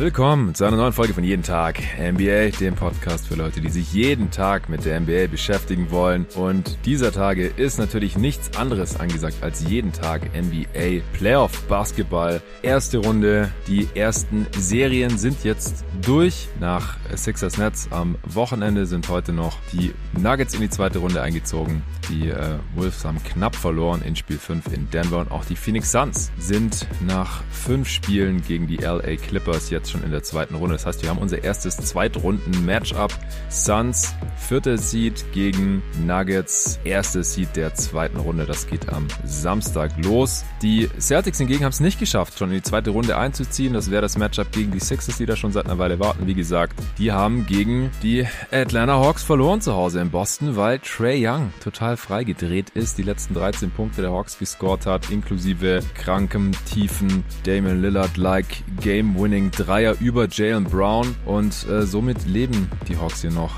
willkommen zu einer neuen Folge von Jeden Tag NBA, dem Podcast für Leute, die sich jeden Tag mit der NBA beschäftigen wollen. Und dieser Tage ist natürlich nichts anderes angesagt als jeden Tag NBA Playoff Basketball. Erste Runde, die ersten Serien sind jetzt durch nach Sixers Nets. Am Wochenende sind heute noch die Nuggets in die zweite Runde eingezogen. Die Wolves haben knapp verloren in Spiel 5 in Denver und auch die Phoenix Suns sind nach 5 Spielen gegen die LA Clippers jetzt schon in der zweiten Runde. Das heißt, wir haben unser erstes Zweitrunden-Matchup. Suns, vierter Seed gegen Nuggets, erster Seed der zweiten Runde. Das geht am Samstag los. Die Celtics hingegen haben es nicht geschafft, schon in die zweite Runde einzuziehen. Das wäre das Matchup gegen die Sixers, die da schon seit einer Weile warten. Wie gesagt, die haben gegen die Atlanta Hawks verloren zu Hause in Boston, weil Trae Young total freigedreht ist, die letzten 13 Punkte der Hawks gescored hat, inklusive krankem, tiefen Damian Lillard-like Game-Winning Dreier über Jaylen Brown und somit leben die Hawks hier noch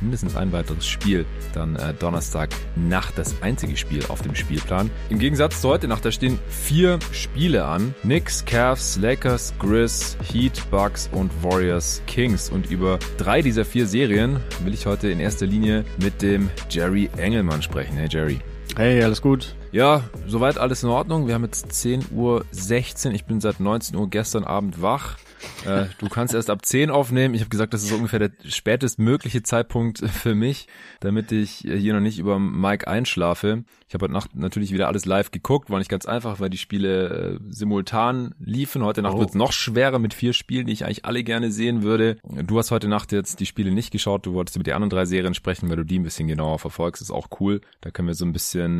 mindestens ein weiteres Spiel, dann Donnerstagnacht das einzige Spiel auf dem Spielplan. Im Gegensatz zu heute Nacht, da stehen 4 Spiele an. Knicks, Cavs, Lakers, Grizz, Heat, Bucks und Warriors, Kings. Und über 3 dieser 4 Serien will ich heute in erster Linie mit dem Jerry Engelmann sprechen. Hey Jerry. Hey, alles gut? Ja, soweit alles in Ordnung. Wir haben jetzt 10:16 Uhr. Ich bin seit 19 Uhr gestern Abend wach. Du kannst erst ab 10 aufnehmen. Ich habe gesagt, das ist ungefähr der spätestmögliche Zeitpunkt für mich, damit ich hier noch nicht über Mike einschlafe. Ich habe heute Nacht natürlich wieder alles live geguckt. War nicht ganz einfach, weil die Spiele simultan liefen. Heute Nacht wird es noch schwerer mit 4 Spielen, die ich eigentlich alle gerne sehen würde. Du hast heute Nacht jetzt die Spiele nicht geschaut. Du wolltest über die anderen 3 Serien sprechen, weil du die ein bisschen genauer verfolgst. Ist auch cool. Da können wir so ein bisschen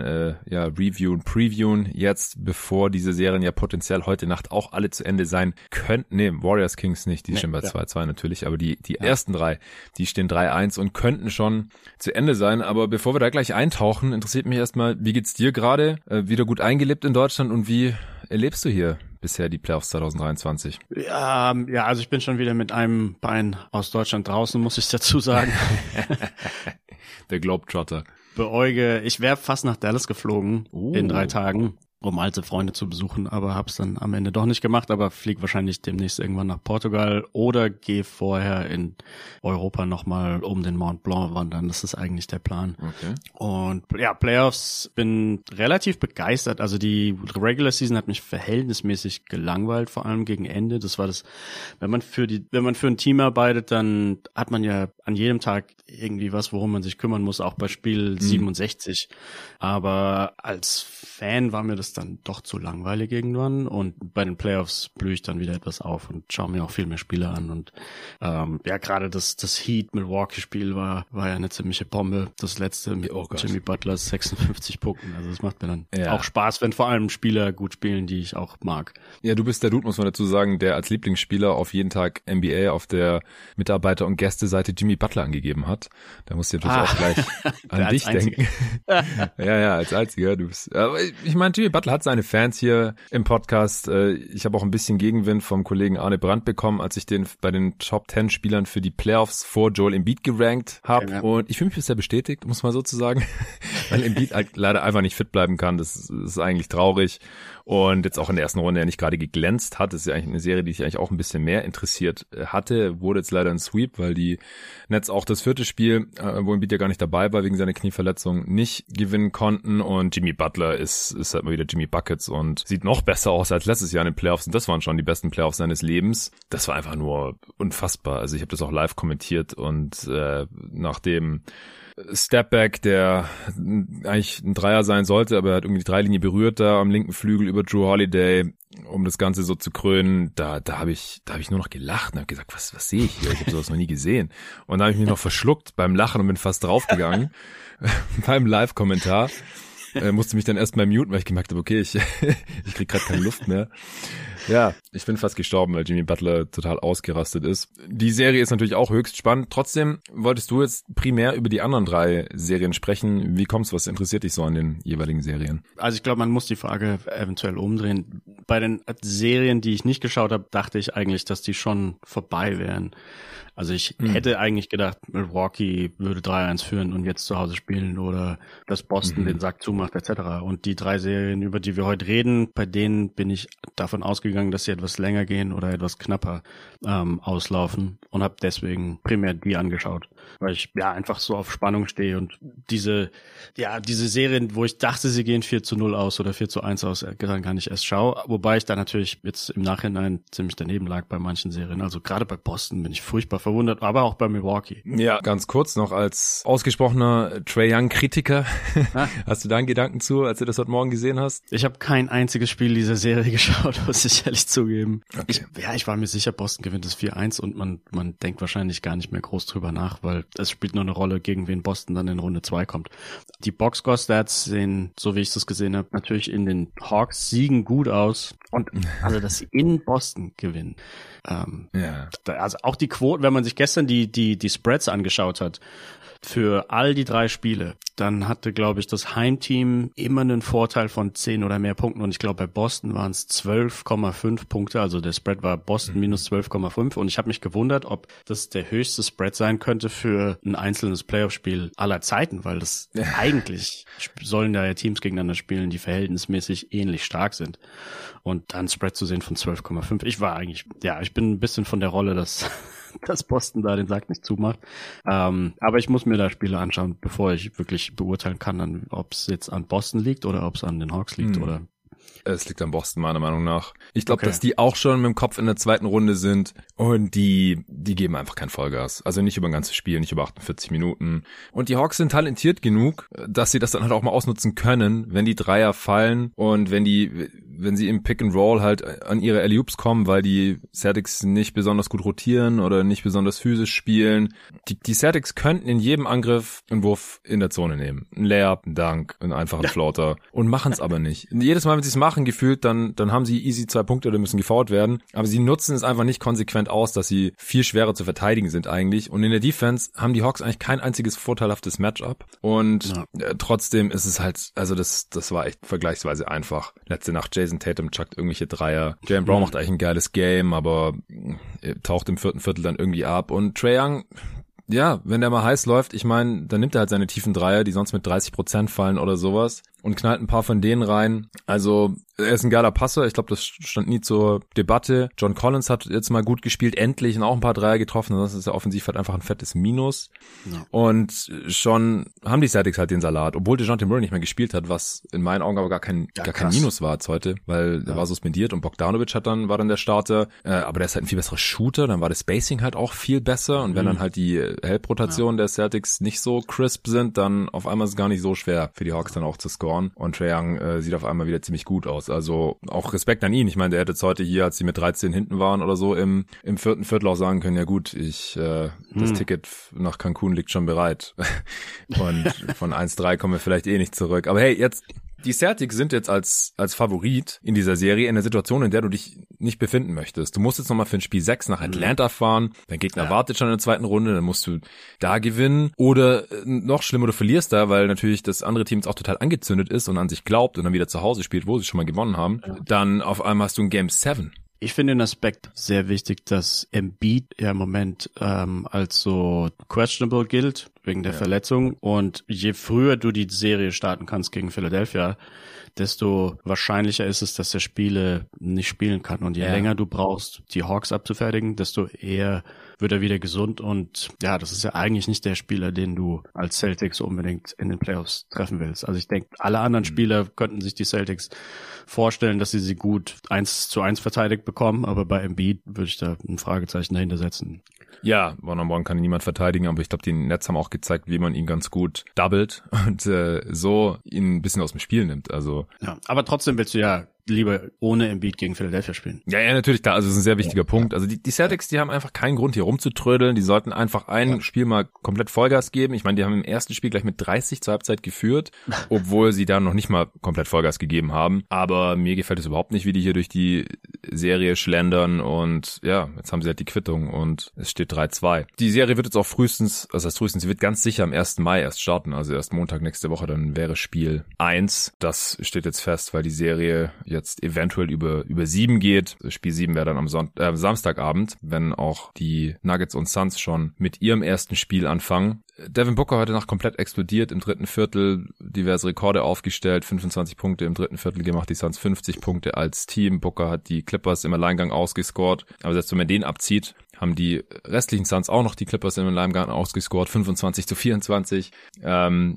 previewen jetzt, bevor diese Serien ja potenziell heute Nacht auch alle zu Ende sein könnten. Nee, Warriors, Kings nicht, die stehen bei 2-2 natürlich, aber die ersten 3, die stehen 3-1 und könnten schon zu Ende sein. Aber bevor wir da gleich eintauchen, interessiert mich erstmal, wie geht's dir gerade? Wieder gut eingelebt in Deutschland und wie erlebst du hier bisher die Playoffs 2023? Ja, also ich bin schon wieder mit einem Bein aus Deutschland draußen, muss ich dazu sagen. Der Globetrotter. Ich wäre fast nach Dallas geflogen in 3 Tagen, um alte Freunde zu besuchen, aber hab's dann am Ende doch nicht gemacht, aber flieg wahrscheinlich demnächst irgendwann nach Portugal oder geh vorher in Europa nochmal um den Mont Blanc wandern. Das ist eigentlich der Plan. Okay. Und ja, Playoffs, bin relativ begeistert. Also die Regular Season hat mich verhältnismäßig gelangweilt, vor allem gegen Ende. Das war das, wenn man für ein Team arbeitet, dann hat man ja an jedem Tag irgendwie was, worum man sich kümmern muss, auch bei Spiel 67. Aber als Fan war mir das dann doch zu langweilig irgendwann und bei den Playoffs blühe ich dann wieder etwas auf und schaue mir auch viel mehr Spiele an und gerade das Heat-Milwaukee-Spiel war ja eine ziemliche Bombe, das letzte mit Jimmy Butlers 56 Punkten, also das macht mir dann auch Spaß, wenn vor allem Spieler gut spielen, die ich auch mag. Ja, du bist der Dude, muss man dazu sagen, der als Lieblingsspieler auf jeden Tag NBA auf der Mitarbeiter- und Gästeseite Jimmy Butler angegeben hat, da musst du natürlich auch gleich an dich denken. ja, als Einziger, du bist, aber ich meine, Jimmy Butler hat seine Fans hier im Podcast. Ich habe auch ein bisschen Gegenwind vom Kollegen Arne Brandt bekommen, als ich den bei den Top 10 Spielern für die Playoffs vor Joel Embiid gerankt habe. Okay, ja. Und ich fühle mich bisher bestätigt, muss man sozusagen, weil Embiid halt leider einfach nicht fit bleiben kann. Das ist eigentlich traurig. Und jetzt auch in der ersten Runde, der nicht gerade geglänzt hat. Das ist ja eigentlich eine Serie, die ich eigentlich auch ein bisschen mehr interessiert hatte. Wurde jetzt leider ein Sweep, weil die Nets auch das vierte Spiel, wo Embiid ja gar nicht dabei war, wegen seiner Knieverletzung nicht gewinnen konnten. Und Jimmy Butler ist halt mal wieder Jimmy Buckets und sieht noch besser aus als letztes Jahr in den Playoffs. Und das waren schon die besten Playoffs seines Lebens. Das war einfach nur unfassbar. Also ich habe das auch live kommentiert und nach dem Stepback, der eigentlich ein Dreier sein sollte, aber er hat irgendwie die Dreilinie berührt da am linken Flügel über Drew Holiday, um das Ganze so zu krönen, da habe ich nur noch gelacht und habe gesagt, was sehe ich hier? Ich habe sowas noch nie gesehen. Und da habe ich mich noch verschluckt beim Lachen und bin fast draufgegangen beim Live-Kommentar. Musste mich dann erstmal muten, weil ich gemerkt habe, okay, ich krieg gerade keine Luft mehr. Ja, ich bin fast gestorben, weil Jimmy Butler total ausgerastet ist. Die Serie ist natürlich auch höchst spannend. Trotzdem wolltest du jetzt primär über die anderen 3 Serien sprechen. Wie kommt's? Was interessiert dich so an den jeweiligen Serien? Also ich glaube, man muss die Frage eventuell umdrehen. Bei den Serien, die ich nicht geschaut habe, dachte ich eigentlich, dass die schon vorbei wären. Also ich hätte eigentlich gedacht, Milwaukee würde 3-1 führen und jetzt zu Hause spielen oder dass Boston den Sack zumacht etc. Und die 3 Serien, über die wir heute reden, bei denen bin ich davon ausgegangen, gegangen, dass sie etwas länger gehen oder etwas knapper auslaufen und habe deswegen primär die angeschaut, weil ich ja einfach so auf Spannung stehe und diese Serien, wo ich dachte, sie gehen 4-0 aus oder 4-1 aus, dann kann ich erst schaue, wobei ich da natürlich jetzt im Nachhinein ziemlich daneben lag bei manchen Serien, also gerade bei Boston bin ich furchtbar verwundert, aber auch bei Milwaukee. Ja, ganz kurz noch als ausgesprochener Trae Young-Kritiker, hast du da einen Gedanken zu, als du das heute Morgen gesehen hast? Ich habe kein einziges Spiel dieser Serie geschaut, muss ich ehrlich zugeben. Okay. Ich war mir sicher, Boston gewinnt das 4-1 und man denkt wahrscheinlich gar nicht mehr groß drüber nach, weil es spielt nur eine Rolle, gegen wen Boston dann in Runde 2 kommt. Die Boxscore-Stats sehen, so wie ich das gesehen habe, natürlich in den Hawks-Siegen gut aus und also, dass sie in Boston gewinnen. Also auch die Quoten, wenn man sich gestern die Spreads angeschaut hat, für all die drei Spiele, dann hatte, glaube ich, das Heimteam immer einen Vorteil von 10 oder mehr Punkten. Und ich glaube, bei Boston waren es 12,5 Punkte. Also der Spread war Boston minus 12,5. Und ich habe mich gewundert, ob das der höchste Spread sein könnte für ein einzelnes Playoff-Spiel aller Zeiten. Weil das eigentlich sollen da ja Teams gegeneinander spielen, die verhältnismäßig ähnlich stark sind. Und dann Spread zu sehen von 12,5. Ich bin ein bisschen von der Rolle, dass Boston da den Sack nicht zumacht. Aber ich muss mir da Spiele anschauen, bevor ich wirklich beurteilen kann, ob es jetzt an Boston liegt oder ob es an den Hawks liegt oder... Es liegt an Boston, meiner Meinung nach. Ich glaube, dass die auch schon mit dem Kopf in der zweiten Runde sind und die geben einfach kein Vollgas. Also nicht über ein ganzes Spiel, nicht über 48 Minuten. Und die Hawks sind talentiert genug, dass sie das dann halt auch mal ausnutzen können, wenn die Dreier fallen und wenn sie im Pick and Roll halt an ihre Alley-Oops kommen, weil die Celtics nicht besonders gut rotieren oder nicht besonders physisch spielen. Die Celtics könnten in jedem Angriff einen Wurf in der Zone nehmen. Ein Layup, einen Dunk, einen einfachen Floater und machen es aber nicht. Jedes Mal, wenn sie es machen, gefühlt, dann haben sie easy 2 Punkte oder müssen gefoult werden. Aber sie nutzen es einfach nicht konsequent aus, dass sie viel schwerer zu verteidigen sind eigentlich. Und in der Defense haben die Hawks eigentlich kein einziges vorteilhaftes Matchup. Und trotzdem ist es halt, also das war echt vergleichsweise einfach. Letzte Nacht Jason Tatum chuckt irgendwelche Dreier. Jaylen Brown macht eigentlich ein geiles Game, aber taucht im vierten Viertel dann irgendwie ab. Und Trae Young... Ja, wenn der mal heiß läuft, ich meine, dann nimmt er halt seine tiefen Dreier, die sonst mit 30% fallen oder sowas und knallt ein paar von denen rein. Also, er ist ein geiler Passer, ich glaube, das stand nie zur Debatte. John Collins hat jetzt mal gut gespielt, endlich, und auch ein paar Dreier getroffen, ansonsten ist er offensiv halt einfach ein fettes Minus. Ja. Und schon haben die Celtics halt den Salat, obwohl DeJounte Murray nicht mehr gespielt hat, was in meinen Augen aber gar kein Minus war jetzt heute, weil er war suspendiert und Bogdanovic war dann der Starter, aber der ist halt ein viel besserer Shooter, dann war das Spacing halt auch viel besser und wenn dann halt die Help-Rotation der Celtics nicht so crisp sind, dann auf einmal ist es gar nicht so schwer für die Hawks dann auch zu scoren und Trae Young sieht auf einmal wieder ziemlich gut aus, also auch Respekt an ihn, ich meine, der hätte jetzt heute hier, als sie mit 13 hinten waren oder so im vierten Viertel auch sagen können, ja gut, das Ticket nach Cancun liegt schon bereit und von 1-3 kommen wir vielleicht eh nicht zurück, aber hey, jetzt... Die Celtics sind jetzt als Favorit in dieser Serie in der Situation, in der du dich nicht befinden möchtest. Du musst jetzt nochmal für ein Spiel 6 nach Atlanta fahren, dein Gegner wartet schon in der zweiten Runde, dann musst du da gewinnen oder noch schlimmer, du verlierst da, weil natürlich das andere Team jetzt auch total angezündet ist und an sich glaubt und dann wieder zu Hause spielt, wo sie schon mal gewonnen haben. Dann auf einmal hast du ein Game 7. Ich finde den Aspekt sehr wichtig, dass Embiid ja im Moment als so questionable gilt wegen der Verletzung und je früher du die Serie starten kannst gegen Philadelphia, desto wahrscheinlicher ist es, dass der Spieler nicht spielen kann und je länger du brauchst, die Hawks abzufertigen, desto eher wird er wieder gesund und ja, das ist ja eigentlich nicht der Spieler, den du als Celtics unbedingt in den Playoffs treffen willst. Also ich denke, alle anderen Spieler könnten sich die Celtics vorstellen, dass sie gut 1-1 verteidigt bekommen, aber bei Embiid würde ich da ein Fragezeichen dahinter setzen. Ja, One-on-One kann niemand verteidigen, aber ich glaube, die Nets haben auch gezeigt, wie man ihn ganz gut doublet und so ihn ein bisschen aus dem Spiel nimmt. Also ja, aber trotzdem willst du ja lieber ohne Embiid gegen Philadelphia spielen. Ja, natürlich, klar. Also das ist ein sehr wichtiger Punkt. Also die Celtics, die haben einfach keinen Grund, hier rumzutrödeln. Die sollten einfach ein Spiel mal komplett Vollgas geben. Ich meine, die haben im ersten Spiel gleich mit 30 zur Halbzeit geführt, obwohl sie da noch nicht mal komplett Vollgas gegeben haben. Aber mir gefällt es überhaupt nicht, wie die hier durch die Serie schlendern. Und ja, jetzt haben sie halt die Quittung und es steht 3-2. Die Serie wird jetzt auch sie wird ganz sicher am 1. Mai erst starten. Also erst Montag nächste Woche, dann wäre Spiel 1. Das steht jetzt fest, weil die Serie jetzt eventuell über 7 geht. Spiel 7 wäre dann am Samstagabend, wenn auch die Nuggets und Suns schon mit ihrem ersten Spiel anfangen. Devin Booker heute Nacht komplett explodiert im dritten Viertel, diverse Rekorde aufgestellt, 25 Punkte im dritten Viertel gemacht, die Suns 50 Punkte als Team. Booker hat die Clippers im Alleingang ausgescored, aber selbst wenn man den abzieht, haben die restlichen Suns auch noch die Clippers im Alleingang ausgescored, 25-24.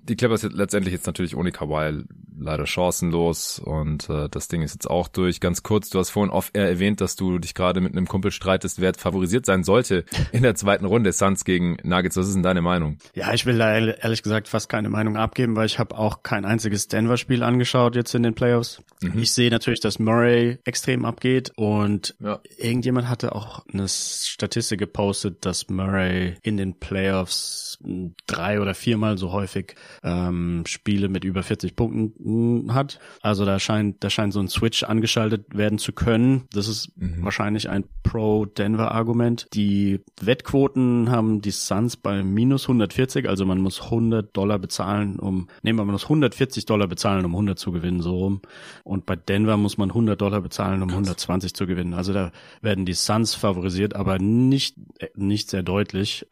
Die Clippers letztendlich jetzt natürlich ohne Kawhi leider chancenlos und das Ding ist jetzt auch durch. Ganz kurz, du hast vorhin off-air erwähnt, dass du dich gerade mit einem Kumpel streitest, wer favorisiert sein sollte in der zweiten Runde, Suns gegen Nuggets. Was ist denn deine Meinung? Ja, ich will da ehrlich gesagt fast keine Meinung abgeben, weil ich habe auch kein einziges Denver-Spiel angeschaut jetzt in den Playoffs. Mhm. Ich sehe natürlich, dass Murray extrem abgeht und irgendjemand hatte auch eine Statistik gepostet, dass Murray in den Playoffs 3 oder 4-mal so häufig Spiele mit über 40 Punkten hat. Also da scheint so ein Switch angeschaltet werden zu können. Das ist wahrscheinlich ein Pro-Denver-Argument. Die Wettquoten haben die Suns bei minus 140, also man muss $100 bezahlen, man muss $140 bezahlen, um 100 zu gewinnen, so rum. Und bei Denver muss man $100 bezahlen, um 120 zu gewinnen. Also da werden die Suns favorisiert, aber nicht sehr deutlich.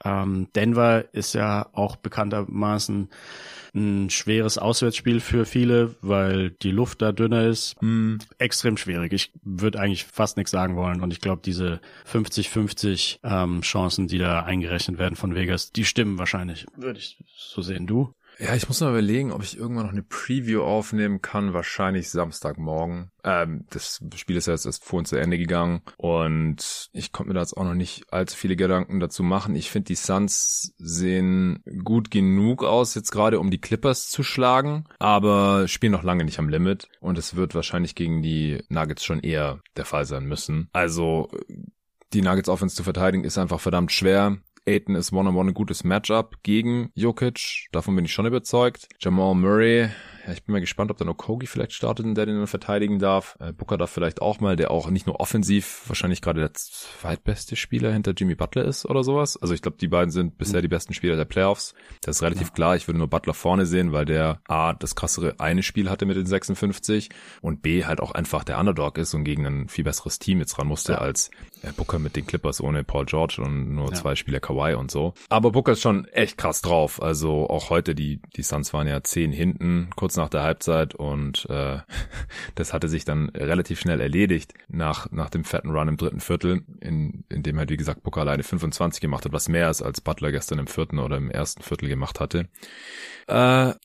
Denver ist ja auch bekanntermaßen ein schweres Auswärtsspiel für viele, weil die Luft da dünner ist. Extrem schwierig. Ich würde eigentlich fast nichts sagen wollen und ich glaube, diese 50-50 Chancen, die da eingerechnet werden von Vegas, die stimmen wahrscheinlich. Würde ich so sehen. Du? Ja, ich muss mal überlegen, ob ich irgendwann noch eine Preview aufnehmen kann. Wahrscheinlich Samstagmorgen. Das Spiel ist ja jetzt erst vorhin zu Ende gegangen und ich konnte mir da jetzt auch noch nicht allzu viele Gedanken dazu machen. Ich finde, die Suns sehen gut genug aus, jetzt gerade um die Clippers zu schlagen, aber spielen noch lange nicht am Limit und es wird wahrscheinlich gegen die Nuggets schon eher der Fall sein müssen. Also die Nuggets Offense zu verteidigen ist einfach verdammt schwer. Ayton ist one-on-one ein gutes Matchup gegen Jokic. Davon bin ich schon überzeugt. Jamal Murray, ja, ich bin mal gespannt, ob dann Okogie vielleicht startet und der den dann verteidigen darf. Booker darf vielleicht auch mal, der auch nicht nur offensiv wahrscheinlich gerade der zweitbeste Spieler hinter Jimmy Butler ist oder sowas. Also ich glaube, die beiden sind bisher die besten Spieler der Playoffs. Das ist relativ klar. Ich würde nur Butler vorne sehen, weil der A, das krassere eine Spiel hatte mit den 56 und B, halt auch einfach der Underdog ist und gegen ein viel besseres Team jetzt ran musste als Booker mit den Clippers ohne Paul George und nur 2 Spieler Kawhi und so. Aber Booker ist schon echt krass drauf. Also auch heute, die Suns waren ja 10 hinten, kurz nach der Halbzeit und das hatte sich dann relativ schnell erledigt nach dem fetten Run im dritten Viertel, in dem halt, wie gesagt, Booker alleine 25 gemacht hat, was mehr ist, als Butler gestern im vierten oder im ersten Viertel gemacht hatte. Aber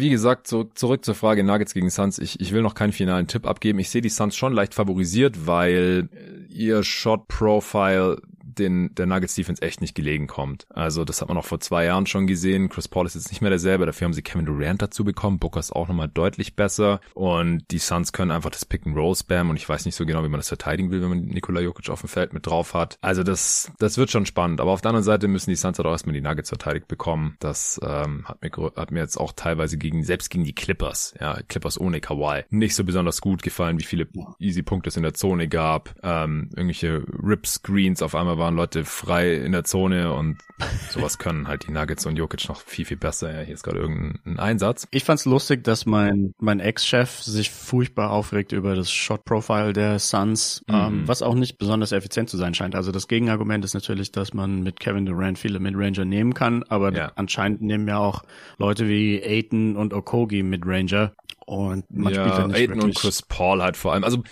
wie gesagt, zurück zur Frage Nuggets gegen Suns. Ich will noch keinen finalen Tipp abgeben. Ich sehe die Suns schon leicht favorisiert, weil ihr Shot-Profile der Nuggets-Defense echt nicht gelegen kommt. Also das hat man auch vor 2 Jahren schon gesehen. Chris Paul ist jetzt nicht mehr derselbe, dafür haben sie Kevin Durant dazu bekommen. Booker ist auch nochmal deutlich besser und die Suns können einfach das Pick-and-Roll spammen und ich weiß nicht so genau, wie man das verteidigen will, wenn man Nikola Jokic auf dem Feld mit drauf hat. Also das wird schon spannend, aber auf der anderen Seite müssen die Suns halt auch erstmal die Nuggets verteidigt bekommen. Das hat mir jetzt auch teilweise selbst gegen die Clippers, Clippers ohne Kawhi, nicht so besonders gut gefallen, wie viele Easy-Punkte es in der Zone gab. Irgendwelche Rip-Screens auf einmal waren Leute frei in der Zone und sowas können halt die Nuggets und Jokic noch viel, viel besser. Ja, hier ist gerade irgendein Einsatz. Ich fand's lustig, dass mein Ex-Chef sich furchtbar aufregt über das Shot-Profile der Suns, was auch nicht besonders effizient zu sein scheint. Also das Gegenargument ist natürlich, dass man mit Kevin Durant viele Midranger nehmen kann, aber anscheinend nehmen ja auch Leute wie Ayton und Okogie Midranger. Und man spielt dann nicht Ayton wirklich. Und Chris Paul halt vor allem. Also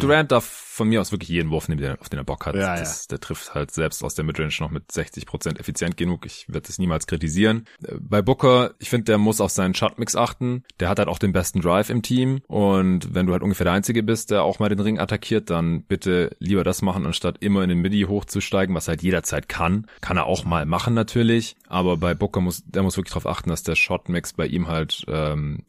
Durant darf von mir aus wirklich jeden Wurf nehmen, auf den er Bock hat. Ja, der trifft halt selbst aus der Midrange noch mit 60% effizient genug. Ich werde das niemals kritisieren. Bei Booker, ich finde, der muss auf seinen Shotmix achten. Der hat halt auch den besten Drive im Team. Und wenn du halt ungefähr der Einzige bist, der auch mal den Ring attackiert, dann bitte lieber das machen, anstatt immer in den Midi hochzusteigen, was halt jederzeit kann. Kann er auch mal machen natürlich. Aber bei Booker muss wirklich darauf achten, dass der Shotmix bei ihm halt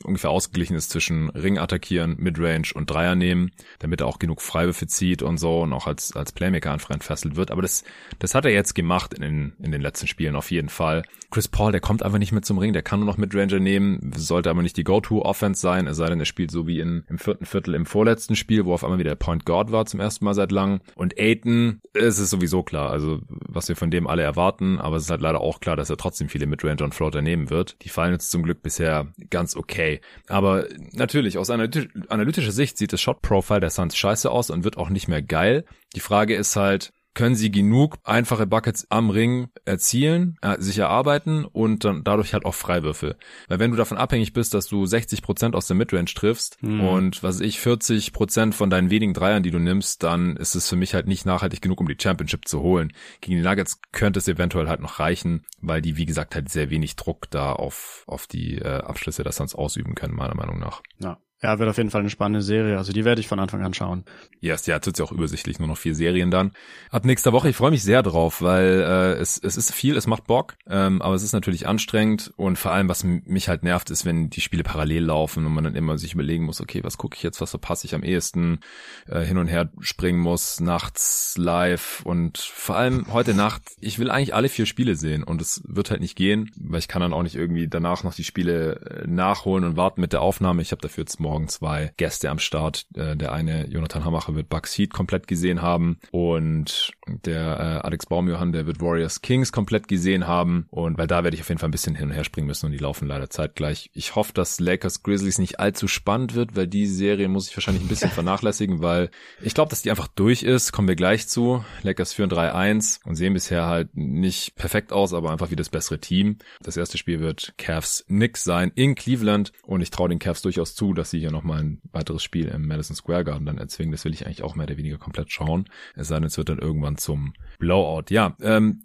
ungefähr ausgeglichen ist zwischen Ring attackieren, Midrange und Dreier nehmen, damit er auch genug Freiwürfe zieht und so und auch als Playmaker einfach entfesselt wird. Aber das hat er jetzt gemacht in den letzten Spielen auf jeden Fall. Chris Paul, der kommt einfach nicht mit zum Ring, der kann nur noch Midranger nehmen, sollte aber nicht die Go-To-Offense sein, es sei denn, er spielt so wie im vierten Viertel im vorletzten Spiel, wo auf einmal wieder Point Guard war zum ersten Mal seit langem. Und Ayton, es ist sowieso klar, also was wir von dem alle erwarten, aber es ist halt leider auch klar, dass er trotzdem viele Midranger und Floater nehmen wird. Die fallen jetzt zum Glück bisher ganz okay. Aber natürlich, aus analytischer Sicht sieht das Shot-Profile der Suns scheiße aus und wird auch nicht mehr geil. Die Frage ist halt, können sie genug einfache Buckets am Ring erzielen, sich erarbeiten und dann dadurch halt auch Freiwürfe. Weil wenn du davon abhängig bist, dass du 60% aus der Midrange triffst und, was weiß ich, 40% von deinen wenigen Dreiern, die du nimmst, dann ist es für mich halt nicht nachhaltig genug, um die Championship zu holen. Gegen die Nuggets könnte es eventuell halt noch reichen, weil die, wie gesagt, halt sehr wenig Druck da auf die Abschlüsse der Suns ausüben können, meiner Meinung nach. Ja. Ja, wird auf jeden Fall eine spannende Serie. Also die werde ich von Anfang an schauen. Yes, ja, jetzt wird's ja auch übersichtlich. Nur noch 4 Serien dann. Ab nächster Woche, ich freue mich sehr drauf, weil es ist viel, es macht Bock, aber es ist natürlich anstrengend. Und vor allem, was mich halt nervt, ist, wenn die Spiele parallel laufen und man dann immer sich überlegen muss, okay, was gucke ich jetzt, was verpasse ich am ehesten, hin und her springen muss, nachts live. Und vor allem heute Nacht, ich will eigentlich alle 4 Spiele sehen und es wird halt nicht gehen, weil ich kann dann auch nicht irgendwie danach noch die Spiele nachholen und warten mit der Aufnahme. Ich habe dafür jetzt morgen 2 Gäste am Start. Der eine, Jonathan Hamacher, wird Bucks Heat komplett gesehen haben und der Alex Baumjohann, der wird Warriors Kings komplett gesehen haben, und weil da werde ich auf jeden Fall ein bisschen hin und her springen müssen und die laufen leider zeitgleich. Ich hoffe, dass Lakers Grizzlies nicht allzu spannend wird, weil die Serie muss ich wahrscheinlich ein bisschen vernachlässigen, weil ich glaube, dass die einfach durch ist. Kommen wir gleich zu. Lakers führen 3-1 und sehen bisher halt nicht perfekt aus, aber einfach wie das bessere Team. Das erste Spiel wird Cavs Knicks sein in Cleveland und ich traue den Cavs durchaus zu, dass sie hier nochmal ein weiteres Spiel im Madison Square Garden dann erzwingen. Das will ich eigentlich auch mehr oder weniger komplett schauen. Es sei denn, es wird dann irgendwann zum Blowout. Ja,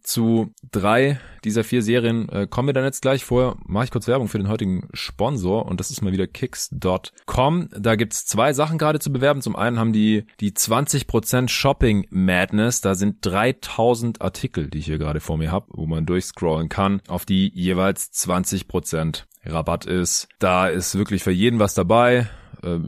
zu 3 dieser 4 Serien kommen wir dann jetzt gleich. Vorher mache ich kurz Werbung für den heutigen Sponsor und das ist mal wieder Kicks.com. Da gibt's 2 Sachen gerade zu bewerben. Zum einen haben die 20% Shopping Madness. Da sind 3000 Artikel, die ich hier gerade vor mir habe, wo man durchscrollen kann, auf die jeweils 20% Rabatt ist. Da ist wirklich für jeden was dabei.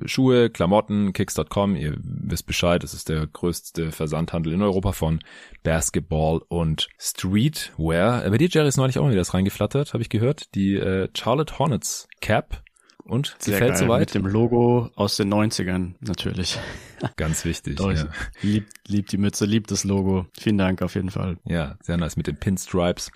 Schuhe, Klamotten, Kicks.com, ihr wisst Bescheid, es ist der größte Versandhandel in Europa von Basketball und Streetwear. Bei dir, Jerry, ist neulich auch mal wieder das reingeflattert, habe ich gehört. Die Charlotte Hornets Cap. Und sehr gefällt geil, soweit? Mit dem Logo aus den 90ern, natürlich. Ganz wichtig. Ja. Liebt die Mütze, liebt das Logo. Vielen Dank auf jeden Fall. Ja, sehr nice mit den Pinstripes.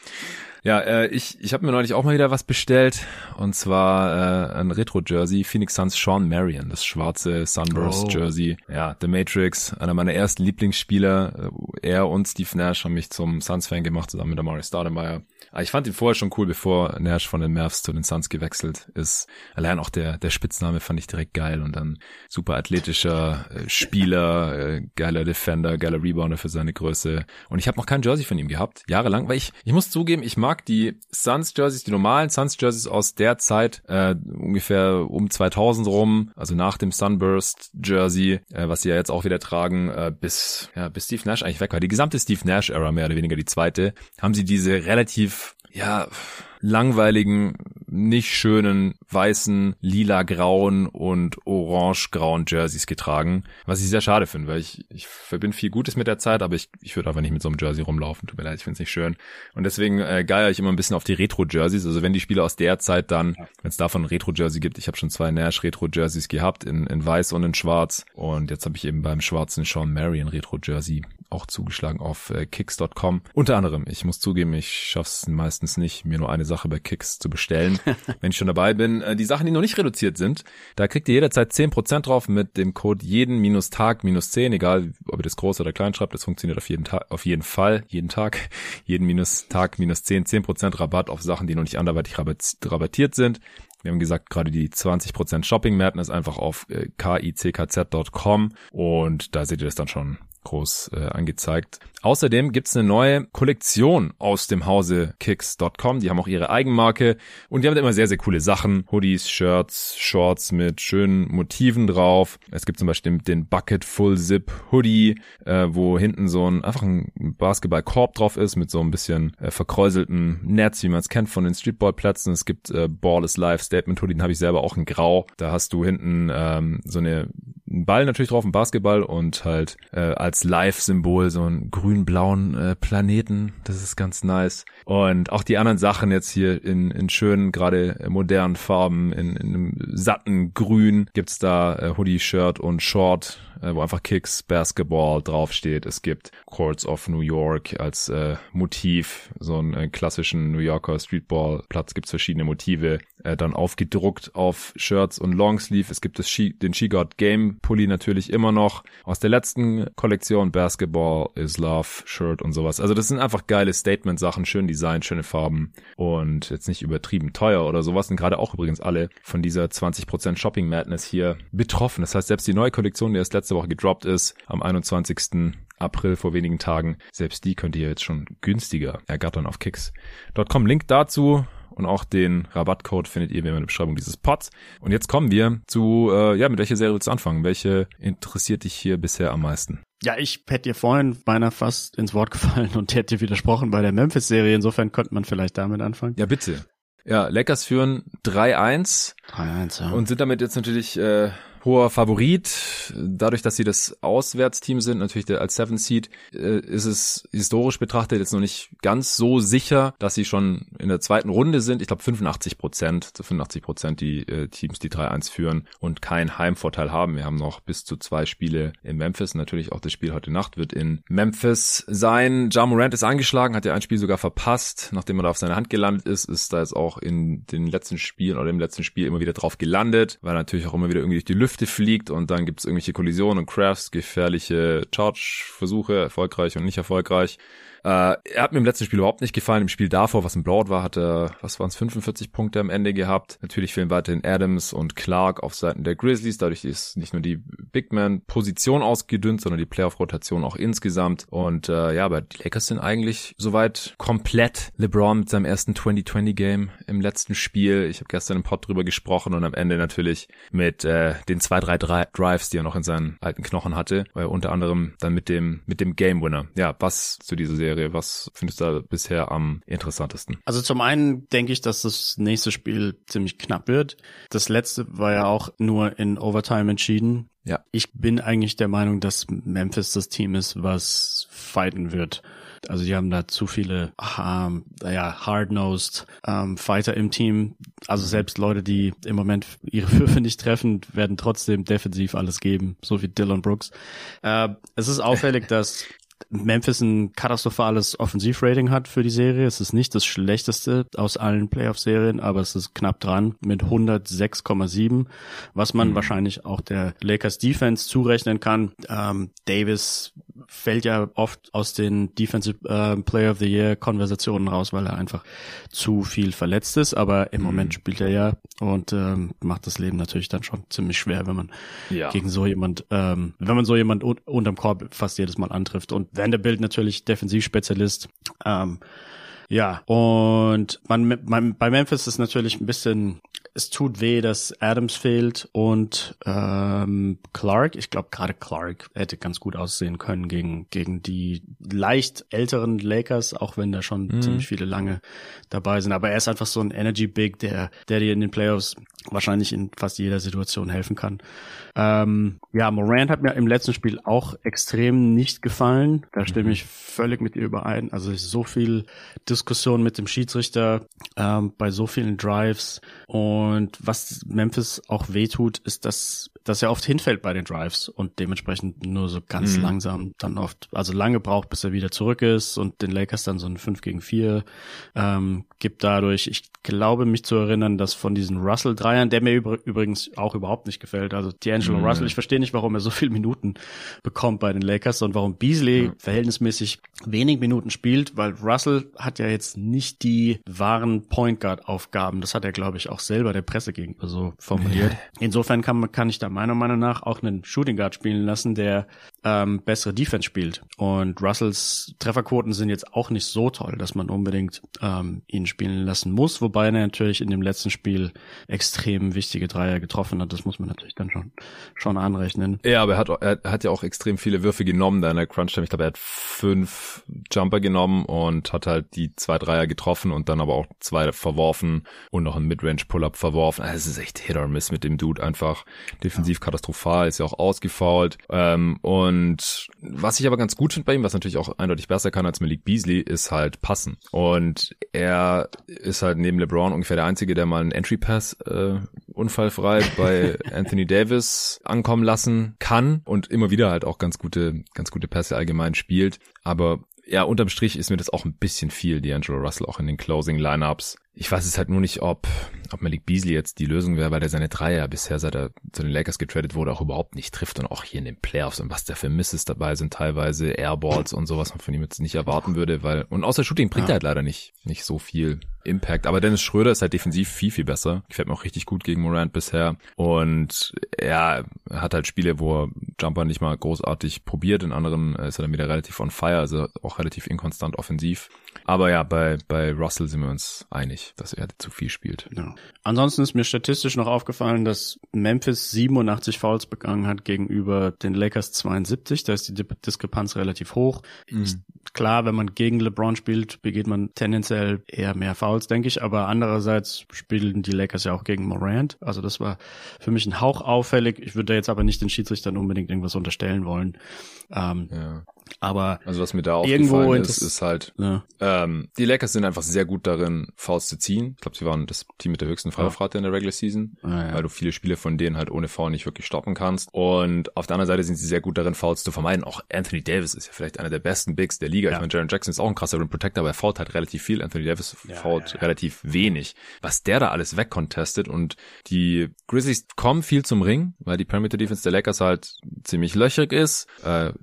Ja, ich habe mir neulich auch mal wieder was bestellt und zwar ein Retro-Jersey, Phoenix Suns Sean Marion, das schwarze Sunburst-Jersey. Oh. Ja, The Matrix, einer meiner ersten Lieblingsspieler. Er und Steve Nash haben mich zum Suns-Fan gemacht, zusammen mit Amari Stoudemire. Aber ich fand ihn vorher schon cool, bevor Nash von den Mavs zu den Suns gewechselt ist. Allein auch der Spitzname fand ich direkt geil und dann super athletischer Spieler, geiler Defender, geiler Rebounder für seine Größe. Und ich habe noch kein Jersey von ihm gehabt, jahrelang, weil ich muss zugeben, ich mag die Suns-Jerseys, die normalen Suns-Jerseys aus der Zeit, ungefähr um 2000 rum, also nach dem Sunburst-Jersey, was sie ja jetzt auch wieder tragen, bis Steve Nash eigentlich weg war. Die gesamte Steve Nash-Ära, mehr oder weniger die zweite, haben sie diese relativ, ja, langweiligen, nicht schönen, weißen, lila-grauen und orange-grauen Jerseys getragen, was ich sehr schade finde, weil ich verbinde viel Gutes mit der Zeit, aber ich würde einfach nicht mit so einem Jersey rumlaufen, tut mir leid, ich finde es nicht schön. Und deswegen geier ich immer ein bisschen auf die Retro-Jerseys, also wenn die Spieler aus der Zeit dann, wenn es davon ein Retro-Jersey gibt, ich habe schon 2 Nash-Retro-Jerseys gehabt, in weiß und in schwarz, und jetzt habe ich eben beim schwarzen Sean Marion Retro-Jersey auch zugeschlagen auf Kicks.com. Unter anderem, ich muss zugeben, ich schaff's meistens nicht, mir nur eine Sache bei Kicks zu bestellen, wenn ich schon dabei bin. Die Sachen, die noch nicht reduziert sind, da kriegt ihr jederzeit 10% drauf mit dem Code jeden-tag-10, egal ob ihr das groß oder klein schreibt, das funktioniert auf jeden Fall, jeden Tag, jeden-tag-10, 10% Rabatt auf Sachen, die noch nicht anderweitig rabattiert sind. Wir haben gesagt, gerade die 20% Shopping Madness einfach auf kickz.com und da seht ihr das dann schon groß angezeigt. Außerdem gibt's eine neue Kollektion aus dem Hause Kicks.com. Die haben auch ihre Eigenmarke und die haben immer sehr, sehr coole Sachen. Hoodies, Shirts, Shorts mit schönen Motiven drauf. Es gibt zum Beispiel den Bucket Full Zip Hoodie, wo hinten so ein Basketballkorb drauf ist mit so ein bisschen verkräuseltem Netz, wie man es kennt von den Streetballplätzen. Es gibt Ball is Life Statement Hoodie, den habe ich selber auch in Grau. Da hast du hinten so einen Ball natürlich drauf, einen Basketball und halt als Live-Symbol so einen grün-blauen Planeten. Das ist ganz nice. Und auch die anderen Sachen jetzt hier in schönen, gerade modernen Farben, in einem satten Grün gibt's da Hoodie, Shirt und Short. wo einfach Kicks Basketball draufsteht. Es gibt Courts of New York als Motiv, so einen klassischen New Yorker Streetball-Platz, gibt's verschiedene Motive, dann aufgedruckt auf Shirts und Longsleeve. Es gibt das den She Got Game Pulli natürlich immer noch aus der letzten Kollektion, Basketball is Love Shirt und sowas. Also das sind einfach geile Statement-Sachen, schön Design, schöne Farben und jetzt nicht übertrieben teuer oder sowas. Und gerade auch übrigens alle von dieser 20% Shopping Madness hier betroffen. Das heißt, selbst die neue Kollektion, die erst letzte Woche gedroppt ist, am 21. April vor wenigen Tagen, selbst die könnt ihr jetzt schon günstiger ergattern auf Kicks.com. Link dazu und auch den Rabattcode findet ihr wie immer in der Beschreibung dieses Pods. Und jetzt kommen wir zu, mit welcher Serie willst du anfangen? Welche interessiert dich hier bisher am meisten? Ja, ich hätte dir vorhin beinahe fast ins Wort gefallen und hätte dir widersprochen bei der Memphis-Serie. Insofern könnte man vielleicht damit anfangen. Ja, bitte. Ja, Lakers führen 3-1. 3-1, ja. Und sind damit jetzt natürlich hoher Favorit. Dadurch, dass sie das Auswärtsteam sind, natürlich als 7th Seed, ist es historisch betrachtet jetzt noch nicht ganz so sicher, dass sie schon in der zweiten Runde sind. Ich glaube 85% die Teams, die 3-1 führen und keinen Heimvorteil haben. Wir haben noch bis zu 2 Spiele in Memphis. Natürlich auch das Spiel heute Nacht wird in Memphis sein. Ja Morant ist angeschlagen, hat ja ein Spiel sogar verpasst. Nachdem er da auf seine Hand gelandet ist, ist da jetzt auch in den letzten Spielen oder im letzten Spiel immer wieder drauf gelandet, weil natürlich auch immer wieder irgendwie durch die Lüfte fliegt und dann gibt es irgendwelche Kollisionen und Crafts, gefährliche Charge-Versuche, erfolgreich und nicht erfolgreich. Er hat mir im letzten Spiel überhaupt nicht gefallen. Im Spiel davor, was ein Blowout war, hat er, 45 Punkte am Ende gehabt. Natürlich fehlen weiterhin Adams und Clark auf Seiten der Grizzlies. Dadurch ist nicht nur die Big-Man-Position ausgedünnt, sondern die Playoff-Rotation auch insgesamt. Und aber die Lakers sind eigentlich soweit komplett. LeBron mit seinem ersten 2020-Game im letzten Spiel. Ich habe gestern im Pod drüber gesprochen und am Ende natürlich mit den 2-3 Drives, die er noch in seinen alten Knochen hatte, weil unter anderem dann mit dem Game-Winner. Ja, was zu dieser Serie, was findest du da bisher am interessantesten? Also zum einen denke ich, dass das nächste Spiel ziemlich knapp wird. Das letzte war ja auch nur in Overtime entschieden. Ja. Ich bin eigentlich der Meinung, dass Memphis das Team ist, was fighten wird. Also die haben da zu viele hard-nosed Fighter im Team. Also selbst Leute, die im Moment ihre Würfe nicht treffen, werden trotzdem defensiv alles geben, so wie Dillon Brooks. Es ist auffällig, dass Memphis ein katastrophales Offensivrating hat für die Serie. Es ist nicht das schlechteste aus allen Playoff-Serien, aber es ist knapp dran mit 106,7, was man wahrscheinlich auch der Lakers Defense zurechnen kann. Davis fällt ja oft aus den Defensive Player of the Year Konversationen raus, weil er einfach zu viel verletzt ist, aber im Moment spielt er ja und macht das Leben natürlich dann schon ziemlich schwer, wenn man gegen so jemand, unterm Korb fast jedes Mal antrifft. Und Vanderbilt natürlich Defensivspezialist. Und man bei Memphis ist natürlich ein bisschen, es tut weh, dass Adams fehlt und Clark. Ich glaube, gerade Clark hätte ganz gut aussehen können gegen die leicht älteren Lakers, auch wenn da schon ziemlich viele lange dabei sind. Aber er ist einfach so ein Energy Big, der dir in den Playoffs wahrscheinlich in fast jeder Situation helfen kann. Morant hat mir im letzten Spiel auch extrem nicht gefallen. Da stimme ich völlig mit dir überein. Also so viel Diskussion mit dem Schiedsrichter bei so vielen Drives. Und was Memphis auch wehtut, ist, dass er oft hinfällt bei den Drives und dementsprechend nur so ganz langsam dann oft, also lange braucht, bis er wieder zurück ist und den Lakers dann so ein 5-4 gibt dadurch. Ich glaube, mich zu erinnern, dass von diesen Russell-Dreiern, der mir übrigens auch überhaupt nicht gefällt, also D'Angelo Russell, ich verstehe nicht, warum er so viele Minuten bekommt bei den Lakers und warum Beasley verhältnismäßig wenig Minuten spielt, weil Russell hat ja jetzt nicht die wahren Point Guard-Aufgaben. Das hat er, glaube ich, auch selber der Presse gegenüber so formuliert. Insofern kann ich da meiner Meinung nach auch einen Shooting Guard spielen lassen, der bessere Defense spielt. Und Russells Trefferquoten sind jetzt auch nicht so toll, dass man unbedingt ihn spielen lassen muss, wobei er natürlich in dem letzten Spiel extrem wichtige Dreier getroffen hat. Das muss man natürlich dann schon anrechnen. Ja, aber er hat ja auch extrem viele Würfe genommen da in der Crunch-Time. Ich glaube, er hat 5 Jumper genommen und hat halt die 2 Dreier getroffen und dann aber auch 2 verworfen und noch einen Midrange-Pull-Up verworfen. Also es ist echt Hit or Miss mit dem Dude, einfach defensiv katastrophal, ist ja auch ausgefoult. Und Und was ich aber ganz gut finde bei ihm, was natürlich auch eindeutig besser kann als Malik Beasley, ist halt passen. Und er ist halt neben LeBron ungefähr der Einzige, der mal einen Entry-Pass unfallfrei bei Anthony Davis ankommen lassen kann und immer wieder halt auch ganz gute Pässe allgemein spielt. Aber ja, unterm Strich ist mir das auch ein bisschen viel, D'Angelo Russell auch in den Closing-Lineups. Ich weiß es halt nur nicht, ob Malik Beasley jetzt die Lösung wäre, weil der seine Dreier bisher, seit er zu den Lakers getradet wurde, auch überhaupt nicht trifft und auch hier in den Playoffs und was da für Misses dabei sind, teilweise Airballs und sowas, was man von ihm jetzt nicht erwarten würde, weil, und außer Shooting bringt er halt leider nicht so viel Impact. Aber Dennis Schröder ist halt defensiv viel besser. Gefällt mir auch richtig gut gegen Morant bisher. Und er hat halt Spiele, wo er Jumper nicht mal großartig probiert. In anderen ist er dann wieder relativ on fire, also auch relativ inkonstant offensiv. Aber ja, bei Russell sind wir uns einig, dass er zu viel spielt. Ja. Ansonsten ist mir statistisch noch aufgefallen, dass Memphis 87 Fouls begangen hat gegenüber den Lakers 72. Da ist die Diskrepanz relativ hoch. Ist klar, wenn man gegen LeBron spielt, begeht man tendenziell eher mehr Fouls, denke ich, aber andererseits spielen die Lakers ja auch gegen Morant, also das war für mich ein Hauch auffällig. Ich würde da jetzt aber nicht den Schiedsrichtern unbedingt irgendwas unterstellen wollen. Ja. Aber also was mir da aufgefallen ist halt, ja, die Lakers sind einfach sehr gut darin, Fouls zu ziehen. Ich glaube, sie waren das Team mit der höchsten Freiwurfrate in der Regular Season, weil du viele Spiele von denen halt ohne Foul nicht wirklich stoppen kannst. Und auf der anderen Seite sind sie sehr gut darin, Fouls zu vermeiden. Auch Anthony Davis ist ja vielleicht einer der besten Bigs der Liga. Ja. Ich meine, Jaren Jackson ist auch ein krasser Rim Protector, aber er foult halt relativ viel. Anthony Davis foult relativ wenig. Was der da alles wegcontestet, und die Grizzlies kommen viel zum Ring, weil die Perimeter Defense der Lakers halt ziemlich löchrig ist.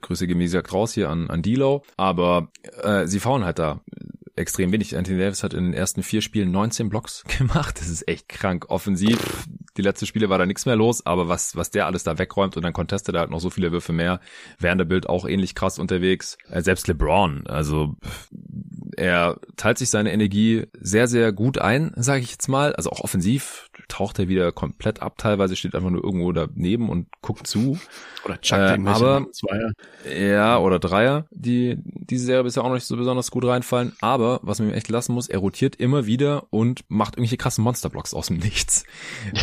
Grüße gehen, wie gesagt, raus hier an D-Lo, aber sie faulen halt da extrem wenig. Anthony Davis hat in den ersten 4 Spielen 19 Blocks gemacht. Das ist echt krank. Offensiv, die letzten Spiele war da nichts mehr los, aber was der alles da wegräumt, und dann contestet er halt noch so viele Würfe mehr. Vanderbilt auch ähnlich krass unterwegs. Selbst LeBron, also er teilt sich seine Energie sehr, sehr gut ein, sage ich jetzt mal. Also auch offensiv taucht er wieder komplett ab. Teilweise steht einfach nur irgendwo daneben und guckt zu. Oder chuckt aber Zweier. Ja, oder Dreier, die diese Serie bisher auch noch nicht so besonders gut reinfallen. Aber was man ihm echt lassen muss, er rotiert immer wieder und macht irgendwelche krassen Monsterblocks aus dem Nichts.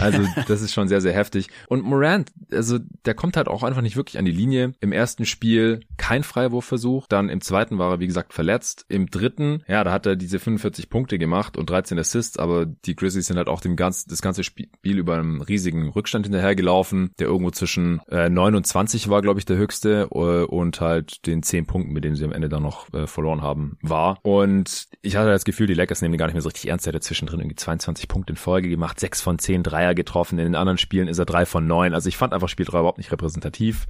Also das ist schon sehr, sehr heftig. Und Morant, also der kommt halt auch einfach nicht wirklich an die Linie. Im ersten Spiel kein Freiwurfversuch. Dann im zweiten war er, wie gesagt, verletzt. Im dritten, ja, da hat er diese 45 Punkte gemacht und 13 Assists. Aber die Grizzlies sind halt auch das ganze Spiel über einem riesigen Rückstand hinterhergelaufen, der irgendwo zwischen 29 war, glaube ich, der höchste, und halt den 10 Punkten, mit denen sie am Ende dann noch verloren haben, war. Und ich hatte das Gefühl, die Lakers nehmen den gar nicht mehr so richtig ernst. Er hat zwischendrin irgendwie 22 Punkte in Folge gemacht, 6 von 10 Dreier getroffen. In den anderen Spielen ist er 3 von 9. Also ich fand einfach Spiel 3 überhaupt nicht repräsentativ.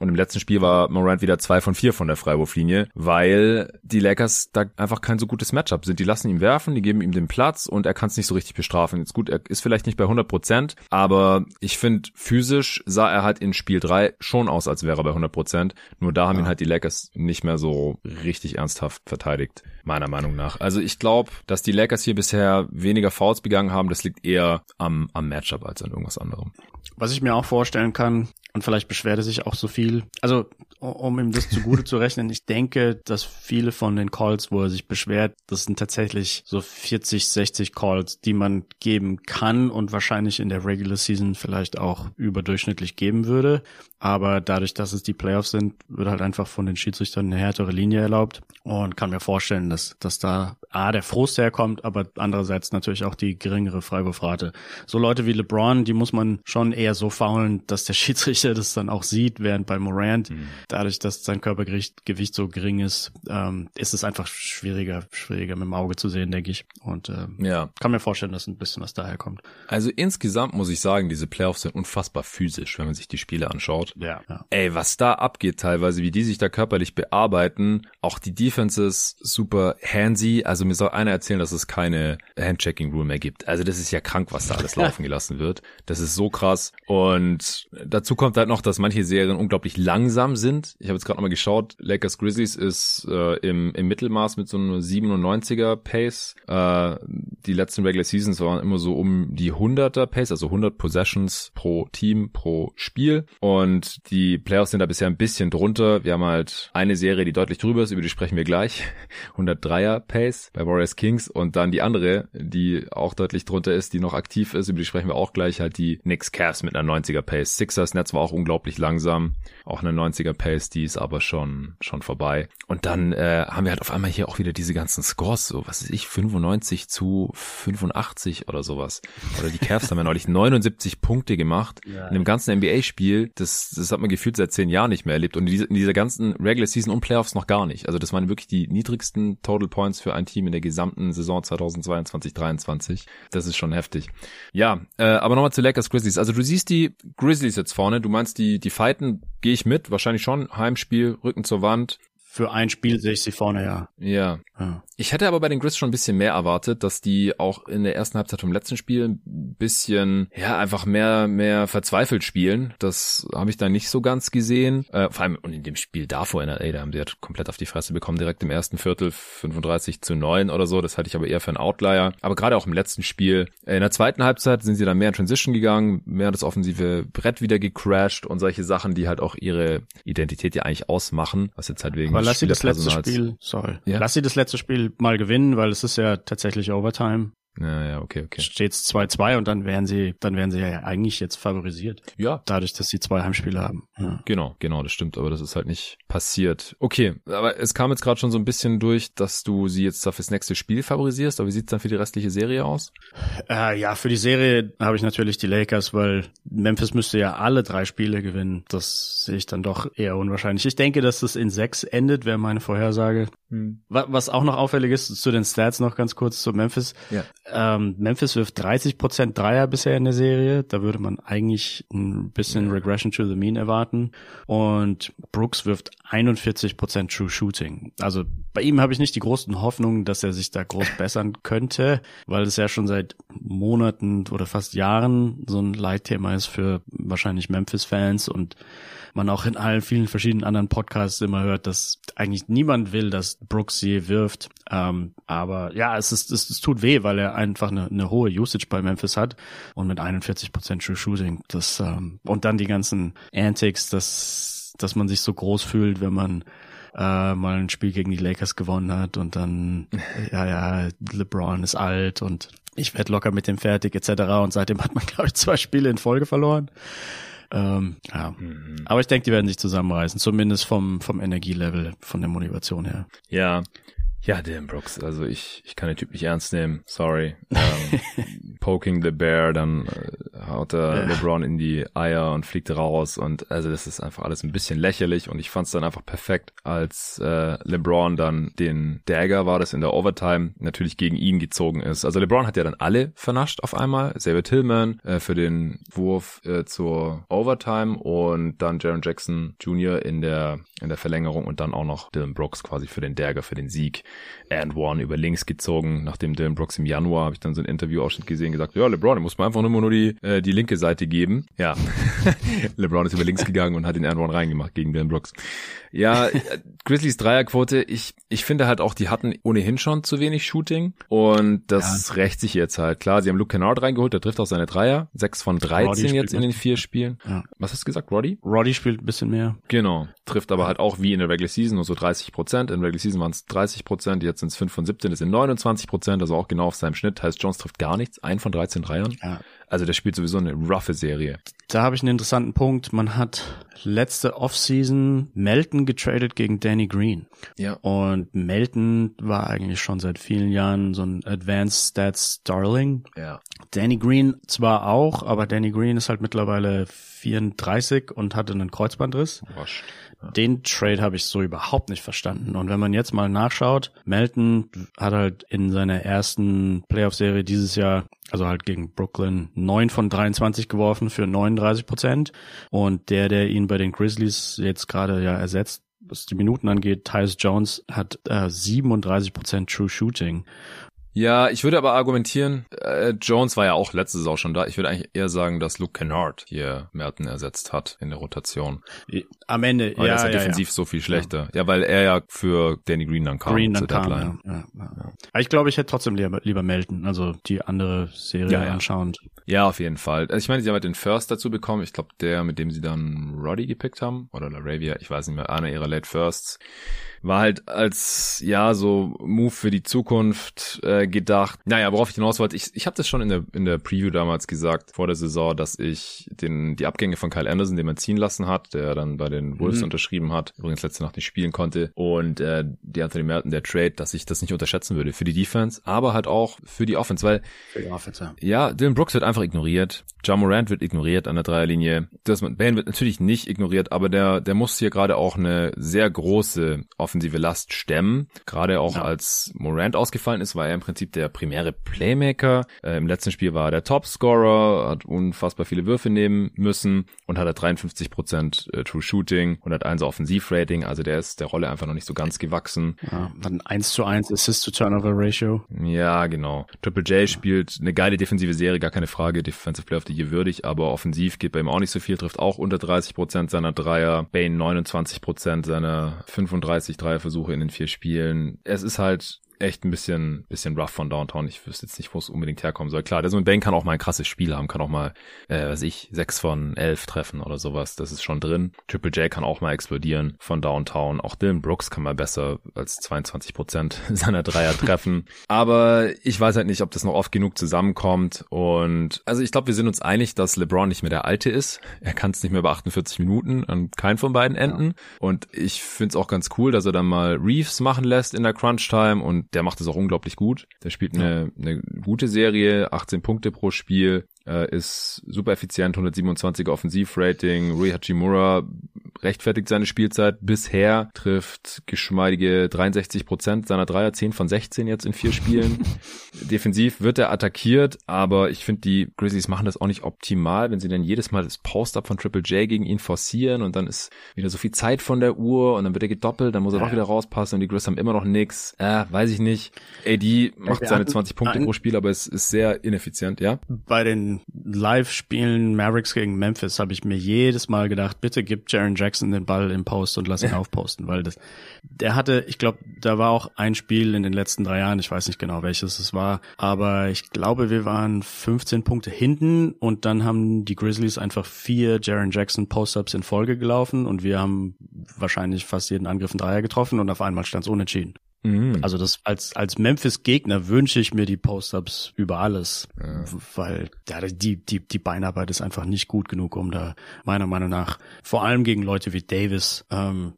Und im letzten Spiel war Morant wieder 2 von 4 von der Freiwurflinie, weil die Lakers da einfach kein so gutes Matchup sind. Die lassen ihn werfen, die geben ihm den Platz und er kann es nicht so richtig bestrafen. Jetzt gut, er ist vielleicht nicht bei 100%, aber ich finde, physisch sah er halt in Spiel 3 schon aus, als wäre er bei 100%. Nur da haben ihn halt die Lakers nicht mehr so richtig ernsthaft verteidigt, meiner Meinung nach. Also ich glaube, dass die Lakers hier bisher weniger Fouls begangen haben. Das liegt eher am Matchup als an irgendwas anderem. Was ich mir auch vorstellen kann, und vielleicht beschwert er sich auch so viel. Also, um ihm das zugute zu rechnen, ich denke, dass viele von den Calls, wo er sich beschwert, das sind tatsächlich so 40, 60 Calls, die man geben kann und wahrscheinlich in der Regular Season vielleicht auch überdurchschnittlich geben würde. Aber dadurch, dass es die Playoffs sind, wird halt einfach von den Schiedsrichtern eine härtere Linie erlaubt, und kann mir vorstellen, dass da der Frust herkommt, aber andererseits natürlich auch die geringere Freiwurfrate. So Leute wie LeBron, die muss man schon eher so foulen, dass der Schiedsrichter das dann auch sieht, während bei Morant, dadurch, dass sein Körpergewicht so gering ist, ist es einfach schwieriger mit dem Auge zu sehen, denke ich. Und kann mir vorstellen, dass ein bisschen was daherkommt. Also insgesamt muss ich sagen, diese Playoffs sind unfassbar physisch, wenn man sich die Spiele anschaut. Ja. Ey, was da abgeht teilweise, wie die sich da körperlich bearbeiten, auch die Defenses super handsy. Also mir soll einer erzählen, dass es keine Handchecking-Rule mehr gibt. Also das ist ja krank, was da alles laufen gelassen wird. Das ist so krass. Und dazu kommt halt noch, dass manche Serien unglaublich langsam sind. Ich habe jetzt gerade nochmal geschaut, Lakers Grizzlies ist im Mittelmaß mit so einem 97er Pace. Die letzten Regular Seasons waren immer so um die 100er Pace, also 100 Possessions pro Team, pro Spiel. Und die Playoffs sind da bisher ein bisschen drunter. Wir haben halt eine Serie, die deutlich drüber ist, über die sprechen wir gleich. 103er Pace bei Warriors Kings, und dann die andere, die auch deutlich drunter ist, die noch aktiv ist, über die sprechen wir auch gleich, halt die Knicks Cavs. Cavs mit einer 90er-Pace. Sixers-Netz war auch unglaublich langsam. Auch eine 90er-Pace, die ist aber schon vorbei. Und dann haben wir halt auf einmal hier auch wieder diese ganzen Scores, so was weiß ich, 95-85 oder sowas. Oder die Cavs haben ja neulich 79 Punkte gemacht in dem ganzen NBA-Spiel. Das hat man gefühlt seit 10 Jahren nicht mehr erlebt. Und in dieser ganzen Regular Season und Playoffs noch gar nicht. Also das waren wirklich die niedrigsten Total Points für ein Team in der gesamten Saison 2022-23. Das ist schon heftig. Ja, aber nochmal zu Lakers Grizzlies. Also du siehst die Grizzlies jetzt vorne. Du meinst, die fighten, gehe ich mit. Wahrscheinlich schon. Heimspiel, Rücken zur Wand. Für ein Spiel sehe ich sie vorne, ja. Ja. Ich hätte aber bei den Grizz schon ein bisschen mehr erwartet, dass die auch in der ersten Halbzeit vom letzten Spiel ein bisschen, ja, einfach mehr verzweifelt spielen. Das habe ich da nicht so ganz gesehen. Vor allem und in dem Spiel davor in LA, da haben sie halt komplett auf die Fresse bekommen, direkt im ersten Viertel 35-9 oder so. Das halte ich aber eher für einen Outlier. Aber gerade auch im letzten Spiel. In der zweiten Halbzeit sind sie dann mehr in Transition gegangen, mehr das offensive Brett wieder gecrashed und solche Sachen, die halt auch ihre Identität ja eigentlich ausmachen, was jetzt halt wegen aber lass sie das letzte Spiel mal gewinnen, weil es ist ja tatsächlich Overtime. Ja, okay. Steht's 2-2 und dann wären sie ja eigentlich jetzt favorisiert. Ja. Dadurch, dass sie 2 Heimspiele haben. Ja. Genau, das stimmt, aber das ist halt nicht passiert. Okay, aber es kam jetzt gerade schon so ein bisschen durch, dass du sie jetzt da fürs nächste Spiel favorisierst, aber wie sieht's dann für die restliche Serie aus? Ja, für die Serie habe ich natürlich die Lakers, weil Memphis müsste ja alle 3 Spiele gewinnen. Das sehe ich dann doch eher unwahrscheinlich. Ich denke, dass das in 6 endet, wäre meine Vorhersage. Was auch noch auffällig ist, zu den Stats noch ganz kurz zu Memphis. Ja. Memphis wirft 30% Dreier bisher in der Serie. Da würde man eigentlich ein bisschen Regression to the Mean erwarten. Und Brooks wirft 41% True Shooting. Also bei ihm habe ich nicht die großen Hoffnungen, dass er sich da groß bessern könnte, weil es ja schon seit Monaten oder fast Jahren so ein Leitthema ist für wahrscheinlich Memphis-Fans und man auch in allen vielen verschiedenen anderen Podcasts immer hört, dass eigentlich niemand will, dass Brooks je wirft. Aber ja, es tut weh, weil er einfach eine hohe Usage bei Memphis hat und mit 41% True Shooting. Das, und dann die ganzen Antics, dass man sich so groß fühlt, wenn man mal ein Spiel gegen die Lakers gewonnen hat und dann, ja, LeBron ist alt und ich werde locker mit dem fertig etc. Und seitdem hat man, glaube ich, 2 Spiele in Folge verloren. Aber ich denke, die werden sich zusammenreißen, zumindest vom Energielevel, von der Motivation her. Ja, Dylan Brooks, also ich kann den Typ nicht ernst nehmen, sorry. Poking the Bear, dann haut er LeBron in die Eier und fliegt raus und also das ist einfach alles ein bisschen lächerlich und ich fand's dann einfach perfekt, als LeBron dann den Dagger, war das in der Overtime, natürlich gegen ihn gezogen ist. Also LeBron hat ja dann alle vernascht auf einmal, Xavier Tillman für den Wurf zur Overtime und dann Jaren Jackson Jr. in der Verlängerung und dann auch noch Dylan Brooks quasi für den Dagger, für den Sieg. And one über links gezogen, nachdem Dylan Brooks im Januar, habe ich dann so ein Interview-Ausschnitt gesehen, gesagt, ja, LeBron, du musst mir einfach nur die linke Seite geben. Ja, LeBron ist über links gegangen und hat den And one reingemacht gegen Dylan Brooks. Ja, Grizzlies Dreierquote, ich finde halt auch, die hatten ohnehin schon zu wenig Shooting und das rächt sich jetzt halt. Klar, sie haben Luke Kennard reingeholt, der trifft auch seine Dreier, 6 von 13 jetzt in den 4 Spielen. Ja. Was hast du gesagt, Roddy? Roddy spielt ein bisschen mehr. Genau, trifft aber halt auch wie in der Regular Season nur so 30%, in der Regular Season waren es 30%, jetzt sind es 5 von 17, das sind 29%, also auch genau auf seinem Schnitt. Heißt, Jones trifft gar nichts, 1 von 13 Dreiern. Ja. Also der spielt sowieso eine roughe Serie. Da habe ich einen interessanten Punkt. Man hat letzte Offseason Melton getradet gegen Danny Green. Ja. Und Melton war eigentlich schon seit vielen Jahren so ein Advanced Stats Darling. Ja. Danny Green zwar auch, aber Danny Green ist halt mittlerweile 34 und hatte einen Kreuzbandriss. Wascht. Ja. Den Trade habe ich so überhaupt nicht verstanden. Und wenn man jetzt mal nachschaut, Melton hat halt in seiner ersten Playoff-Serie dieses Jahr, also halt gegen Brooklyn, 9 von 23 geworfen für 39%. Und der ihn bei den Grizzlies jetzt gerade ja ersetzt, was die Minuten angeht, Tyus Jones, hat 37% True Shooting. Ja, ich würde aber argumentieren, Jones war ja auch letzte Saison schon da. Ich würde eigentlich eher sagen, dass Luke Kennard hier Merton ersetzt hat in der Rotation. Am Ende, aber ja. Aber er ist ja defensiv so viel schlechter. Ja, weil er ja für Danny Green dann kam. Green dann kam, ja. Aber ich glaube, ich hätte trotzdem lieber Melton, also die andere Serie anschauend. Ja, auf jeden Fall. Also ich meine, sie haben halt den First dazu bekommen. Ich glaube, der, mit dem sie dann Roddy gepickt haben, oder LaRavia, ich weiß nicht mehr, einer ihrer Late Firsts. war halt als, ja, so Move für die Zukunft gedacht. Naja, worauf ich hinaus wollte, ich habe das schon in der Preview damals gesagt, vor der Saison, dass ich die Abgänge von Kyle Anderson, den man ziehen lassen hat, der dann bei den Wolves unterschrieben hat, übrigens letzte Nacht nicht spielen konnte, und die Anthony Melton, der Trade, dass ich das nicht unterschätzen würde für die Defense, aber halt auch für die Offense, weil für die Offense, ja, Dylan Brooks wird einfach ignoriert, Ja Morant wird ignoriert an der Dreierlinie, Bane wird natürlich nicht ignoriert, aber der muss hier gerade auch eine sehr große offensive Last stemmen, gerade auch als Morant ausgefallen ist, war er im Prinzip der primäre Playmaker, im letzten Spiel war er der Topscorer, hat unfassbar viele Würfe nehmen müssen und hat 53% True Shooting, 101er Offensivrating, also der ist der Rolle einfach noch nicht so ganz gewachsen. Ja, dann 1:1 Assist to Turnover Ratio. Ja, genau. Triple J spielt eine geile defensive Serie, gar keine Frage, Defensive Player of the Year würdig, aber offensiv geht bei ihm auch nicht so viel, trifft auch unter 30% seiner Dreier, Bane 29% seiner 35 Dreierversuche in den 4 Spielen. Es ist halt echt ein bisschen rough von Downtown. Ich wüsste jetzt nicht, wo es unbedingt herkommen soll. Klar, Desmond Bane kann auch mal ein krasses Spiel haben, kann auch mal, weiß ich, 6 von 11 treffen oder sowas. Das ist schon drin. Triple J kann auch mal explodieren von Downtown. Auch Dylan Brooks kann mal besser als 22% seiner Dreier treffen. Aber ich weiß halt nicht, ob das noch oft genug zusammenkommt. Und also ich glaube, wir sind uns einig, dass LeBron nicht mehr der Alte ist. Er kann es nicht mehr bei 48 Minuten an keinen von beiden enden. Und ich finde es auch ganz cool, dass er dann mal Reeves machen lässt in der Crunch-Time, und der macht es auch unglaublich gut. Der spielt eine gute Serie, 18 Punkte pro Spiel, ist super effizient, 127er Offensivrating. Rui Hachimura rechtfertigt seine Spielzeit bisher, trifft geschmeidige 63% seiner Dreier, 10 von 16 jetzt in 4 Spielen. Defensiv wird er attackiert, aber ich finde, die Grizzlies machen das auch nicht optimal, wenn sie dann jedes Mal das Post-Up von Triple J gegen ihn forcieren und dann ist wieder so viel Zeit von der Uhr und dann wird er gedoppelt, dann muss er doch wieder rauspassen und die Grizzlies haben immer noch nix. Weiß ich nicht. AD macht seine 20 Punkte pro Spiel, aber es ist sehr ineffizient, ja? Bei den Live-Spielen Mavericks gegen Memphis habe ich mir jedes Mal gedacht, bitte gib Jaren Jackson den Ball im Post und lass ihn aufposten, weil der hatte, ich glaube, da war auch ein Spiel in den letzten 3 Jahren, ich weiß nicht genau, welches es war, aber ich glaube, wir waren 15 Punkte hinten und dann haben die Grizzlies einfach 4 Jaren Jackson Post-Ups in Folge gelaufen und wir haben wahrscheinlich fast jeden Angriff in Dreier getroffen und auf einmal stand es unentschieden. Also das als Memphis-Gegner wünsche ich mir die Post-Ups über alles, weil die Beinarbeit ist einfach nicht gut genug, um da meiner Meinung nach vor allem gegen Leute wie Davis ein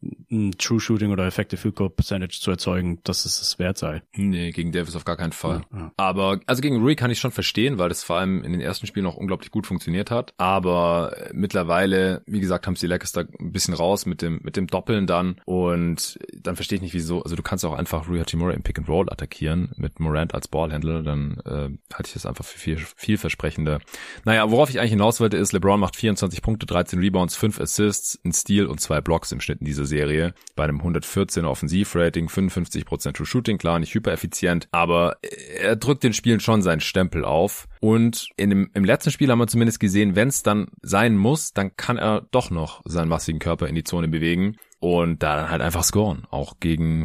True Shooting oder Effective Field Goal Percentage zu erzeugen, dass es es wert sei. Nee, gegen Davis auf gar keinen Fall. Ja. Aber also gegen Rui kann ich schon verstehen, weil das vor allem in den ersten Spielen auch unglaublich gut funktioniert hat, aber mittlerweile, wie gesagt, haben sie Lakers da ein bisschen raus mit dem Doppeln dann und dann verstehe ich nicht, wieso, also du kannst auch einfach Rui Hachimura im Pick-and-Roll attackieren mit Morant als Ballhändler, dann halte ich das einfach für vielversprechender. Naja, worauf ich eigentlich hinaus wollte ist, LeBron macht 24 Punkte, 13 Rebounds, 5 Assists, ein Steal und 2 Blocks im Schnitt in dieser Serie. Bei einem 114er Offensivrating, 55% True Shooting, klar, nicht hypereffizient, aber er drückt den Spielen schon seinen Stempel auf. Und im letzten Spiel haben wir zumindest gesehen, wenn es dann sein muss, dann kann er doch noch seinen massigen Körper in die Zone bewegen. Und da dann halt einfach scoren, auch gegen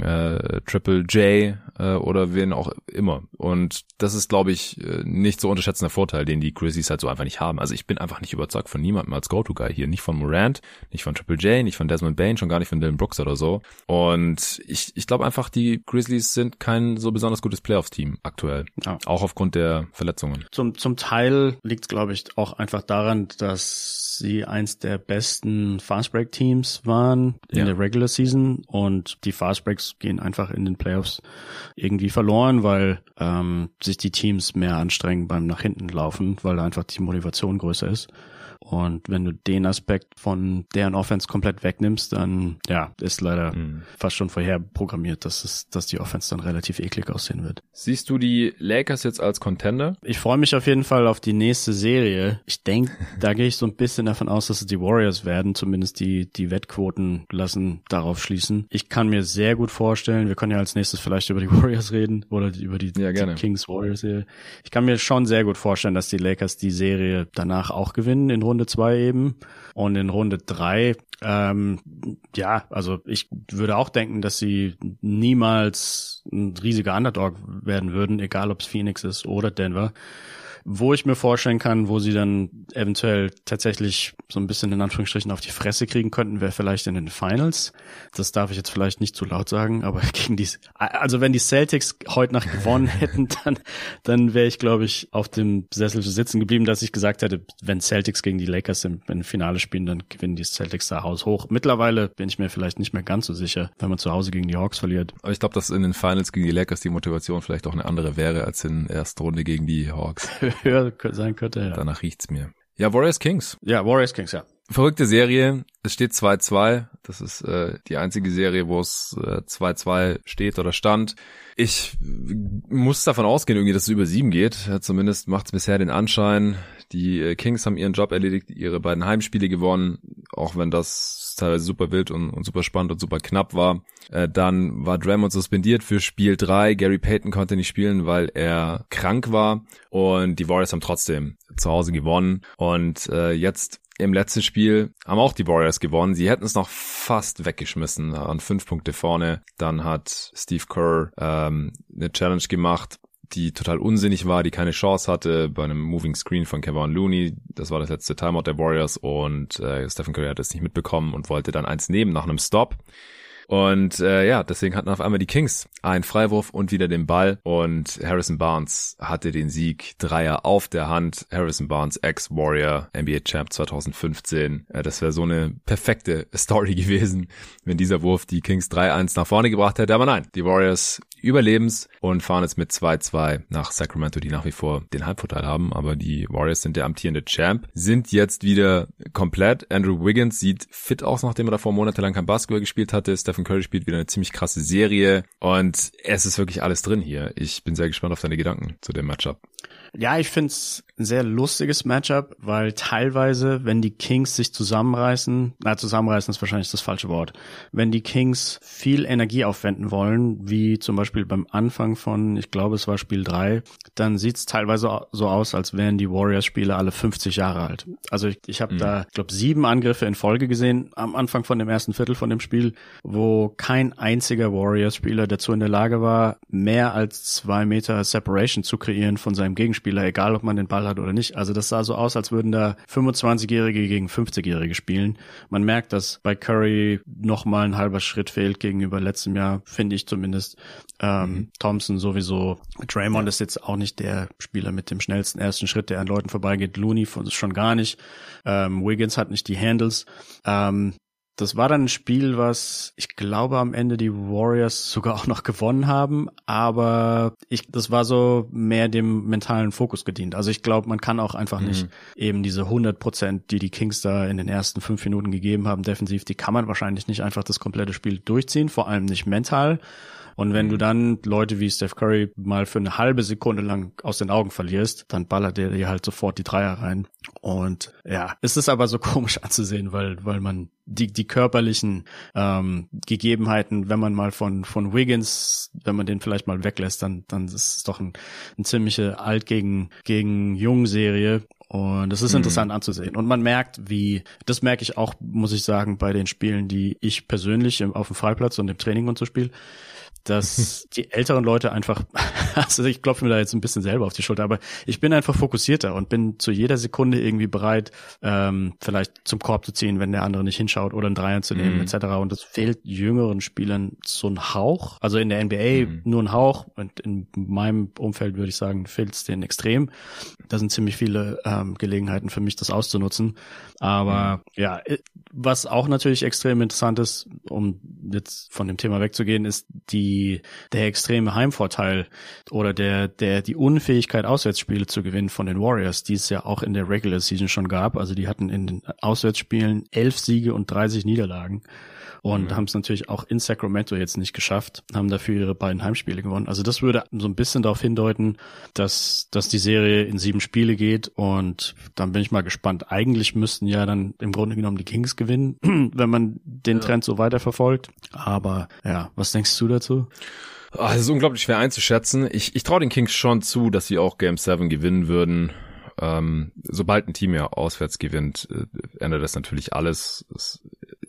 Triple J oder wen auch immer. Und das ist, glaube ich, nicht so unterschätzender Vorteil, den die Grizzlies halt so einfach nicht haben. Also ich bin einfach nicht überzeugt von niemandem als Go-To-Guy hier. Nicht von Morant, nicht von Triple J, nicht von Desmond Bane, schon gar nicht von Dylan Brooks oder so. Und ich glaube einfach, die Grizzlies sind kein so besonders gutes Playoffs-Team aktuell. Ja. Auch aufgrund der Verletzungen. Zum Teil liegt es, glaube ich, auch einfach daran, dass sie eins der besten Fast-Break-Teams waren in der Regular Season und die Fast Breaks gehen einfach in den Playoffs irgendwie verloren, weil sich die Teams mehr anstrengen beim nach hinten laufen, weil einfach die Motivation größer ist. Und wenn du den Aspekt von deren Offense komplett wegnimmst, dann ist leider fast schon vorher programmiert, dass die Offense dann relativ eklig aussehen wird. Siehst du die Lakers jetzt als Contender? Ich freue mich auf jeden Fall auf die nächste Serie. Ich denke, da gehe ich so ein bisschen davon aus, dass es die Warriors werden, zumindest die Wettquoten lassen darauf schließen. Ich kann mir sehr gut vorstellen, wir können ja als nächstes vielleicht über die Warriors reden oder über die Kings-Warriors-Serie. Ich kann mir schon sehr gut vorstellen, dass die Lakers die Serie danach auch gewinnen in Runde 2 eben und in Runde 3, also ich würde auch denken, dass sie niemals ein riesiger Underdog werden würden, egal ob es Phoenix ist oder Denver. wo ich mir vorstellen kann, wo sie dann eventuell tatsächlich so ein bisschen in Anführungsstrichen auf die Fresse kriegen könnten, wäre vielleicht in den Finals. Das darf ich jetzt vielleicht nicht zu laut sagen, aber gegen die, also wenn die Celtics heute Nacht gewonnen hätten, dann wäre ich, glaube ich, auf dem Sessel sitzen geblieben, dass ich gesagt hätte, wenn Celtics gegen die Lakers im Finale spielen, dann gewinnen die Celtics da haushoch. Mittlerweile bin ich mir vielleicht nicht mehr ganz so sicher, wenn man zu Hause gegen die Hawks verliert. Aber ich glaube, dass in den Finals gegen die Lakers die Motivation vielleicht auch eine andere wäre als in der ersten Runde gegen die Hawks. Höher sein könnte, ja. Danach riecht's mir. Ja, Warriors Kings, ja. Verrückte Serie, es steht 2-2, das ist die einzige Serie, wo es 2-2 steht oder stand. Ich muss davon ausgehen, irgendwie, dass es über 7 geht, zumindest macht es bisher den Anschein. Die Kings haben ihren Job erledigt, ihre beiden Heimspiele gewonnen, auch wenn das teilweise super wild und super spannend und super knapp war. Dann war Draymond suspendiert für Spiel 3, Gary Payton konnte nicht spielen, weil er krank war und die Warriors haben trotzdem zu Hause gewonnen und jetzt im letzten Spiel haben auch die Warriors gewonnen. Sie hätten es noch fast weggeschmissen, an 5 Punkte vorne. Dann hat Steve Kerr eine Challenge gemacht, die total unsinnig war, die keine Chance hatte bei einem Moving Screen von Kevon Looney. Das war das letzte Timeout der Warriors und Stephen Curry hat es nicht mitbekommen und wollte dann eins nehmen nach einem Stop. Und deswegen hatten auf einmal die Kings einen Freiwurf und wieder den Ball und Harrison Barnes hatte den Sieg, Dreier auf der Hand. Harrison Barnes, Ex-Warrior, NBA-Champ 2015. Das wäre so eine perfekte Story gewesen, wenn dieser Wurf die Kings 3-1 nach vorne gebracht hätte. Aber nein, die Warriors überlebens und fahren jetzt mit 2-2 nach Sacramento, die nach wie vor den Heimvorteil haben, aber die Warriors sind der amtierende Champ, sind jetzt wieder komplett. Andrew Wiggins sieht fit aus, nachdem er davor monatelang kein Basketball gespielt hatte. Stephen Curry spielt wieder eine ziemlich krasse Serie und es ist wirklich alles drin hier. Ich bin sehr gespannt auf deine Gedanken zu dem Matchup. Ja, ich find's ein sehr lustiges Matchup, weil teilweise, wenn die Kings sich zusammenreißen ist wahrscheinlich das falsche Wort, wenn die Kings viel Energie aufwenden wollen, wie zum Beispiel beim Anfang von, ich glaube es war Spiel 3, dann sieht's teilweise so aus, als wären die Warriors-Spiele alle 50 Jahre alt. Also ich habe da, ich glaube, 7 Angriffe in Folge gesehen am Anfang von dem ersten Viertel von dem Spiel, wo kein einziger Warriors-Spieler dazu in der Lage war, mehr als 2 Meter Separation zu kreieren von seinem Gegenspieler. Egal ob man den Ball hat oder nicht. Also das sah so aus, als würden da 25-Jährige gegen 50-Jährige spielen. Man merkt, dass bei Curry nochmal ein halber Schritt fehlt gegenüber letztem Jahr, finde ich zumindest. Thompson sowieso. Draymond ist jetzt auch nicht der Spieler mit dem schnellsten ersten Schritt, der an Leuten vorbeigeht. Looney schon gar nicht. Wiggins hat nicht die Handles. Das war dann ein Spiel, was ich glaube am Ende die Warriors sogar auch noch gewonnen haben, aber das war so mehr dem mentalen Fokus gedient. Also ich glaube, man kann auch einfach nicht eben diese 100%, die Kings da in den ersten 5 Minuten gegeben haben, defensiv, die kann man wahrscheinlich nicht einfach das komplette Spiel durchziehen, vor allem nicht mental. Und wenn du dann Leute wie Steph Curry mal für eine halbe Sekunde lang aus den Augen verlierst, dann ballert der dir halt sofort die Dreier rein. Und ja, es ist aber so komisch anzusehen, weil man die körperlichen Gegebenheiten, wenn man mal von Wiggins, wenn man den vielleicht mal weglässt, dann ist es doch ein ziemliche Alt gegen Jung-Serie. Und es ist interessant anzusehen. Und man merkt, das merke ich auch, muss ich sagen, bei den Spielen, die ich persönlich auf dem Freiplatz und im Training und so spiele, dass die älteren Leute einfach, also ich klopfe mir da jetzt ein bisschen selber auf die Schulter, aber ich bin einfach fokussierter und bin zu jeder Sekunde irgendwie bereit, vielleicht zum Korb zu ziehen, wenn der andere nicht hinschaut oder einen Dreier zu nehmen, etc. Und das fehlt jüngeren Spielern so ein Hauch, also in der NBA nur ein Hauch und in meinem Umfeld würde ich sagen, fehlt es denen extrem. Da sind ziemlich viele Gelegenheiten für mich, das auszunutzen. Aber ja, was auch natürlich extrem interessant ist, um jetzt von dem Thema wegzugehen, ist der extreme Heimvorteil oder die Unfähigkeit, Auswärtsspiele zu gewinnen von den Warriors, die es ja auch in der Regular Season schon gab. Also die hatten in den Auswärtsspielen 11 Siege und 30 Niederlagen und haben es natürlich auch in Sacramento jetzt nicht geschafft, haben dafür ihre beiden Heimspiele gewonnen. Also das würde so ein bisschen darauf hindeuten, dass die Serie in 7 Spiele geht und dann bin ich mal gespannt. Eigentlich müssten ja dann im Grunde genommen die Kings gewinnen, wenn man den Trend so weiterverfolgt. Aber ja, was denkst du dazu? Es ist unglaublich schwer einzuschätzen. Ich traue den Kings schon zu, dass sie auch Game 7 gewinnen würden. Sobald ein Team ja auswärts gewinnt, ändert das natürlich alles.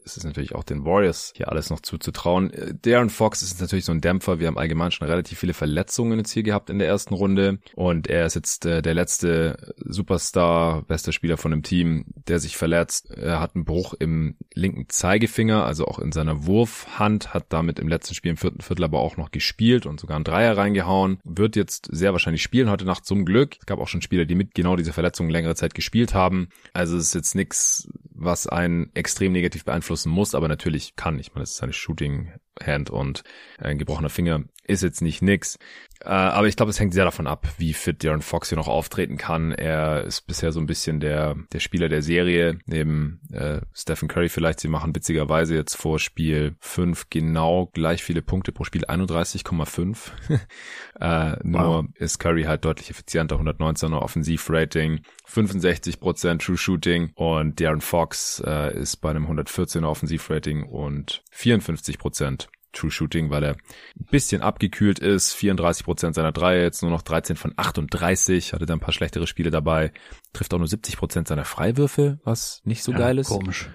Es ist es natürlich auch den Warriors hier alles noch zuzutrauen. De'Aaron Fox ist natürlich so ein Dämpfer. Wir haben allgemein schon relativ viele Verletzungen jetzt hier gehabt in der ersten Runde. Und er ist jetzt der letzte Superstar, bester Spieler von dem Team, der sich verletzt. Er hat einen Bruch im linken Zeigefinger, also auch in seiner Wurfhand, hat damit im letzten Spiel im vierten Viertel aber auch noch gespielt und sogar einen Dreier reingehauen. Wird jetzt sehr wahrscheinlich spielen heute Nacht zum Glück. Es gab auch schon Spieler, die mit genau dieser Verletzung längere Zeit gespielt haben. Also es ist jetzt nichts, was einen extrem negativ beeinflussen muss, aber natürlich kann. Ich meine, es ist eine Shooting-Hand und ein gebrochener Finger ist jetzt nicht nix. Aber ich glaube, es hängt sehr davon ab, wie fit De'Aaron Fox hier noch auftreten kann. Er ist bisher so ein bisschen der Spieler der Serie, neben Stephen Curry vielleicht. Sie machen witzigerweise jetzt vor Spiel 5 genau gleich viele Punkte pro Spiel, 31,5. Wow. Nur ist Curry halt deutlich effizienter, 119er Offensivrating, 65% True Shooting, und De'Aaron Fox ist bei einem 114er Offensivrating und 54% True Shooting, weil er ein bisschen abgekühlt ist. 34% seiner Dreier, jetzt nur noch 13 von 38, hatte da ein paar schlechtere Spiele dabei, trifft auch nur 70% seiner Freiwürfe, was nicht so geil ist. Komisch.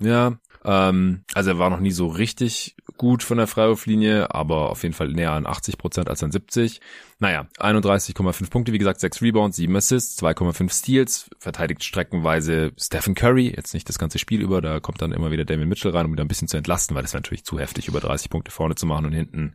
Ja. Also er war noch nie so richtig gut von der Freiwurflinie, aber auf jeden Fall näher an 80% als an 70. Naja, 31,5 Punkte, wie gesagt, 6 Rebounds, 7 Assists, 2,5 Steals, verteidigt streckenweise Stephen Curry, jetzt nicht das ganze Spiel über, da kommt dann immer wieder Damian Mitchell rein, um ihn ein bisschen zu entlasten, weil das wäre natürlich zu heftig, über 30 Punkte vorne zu machen und hinten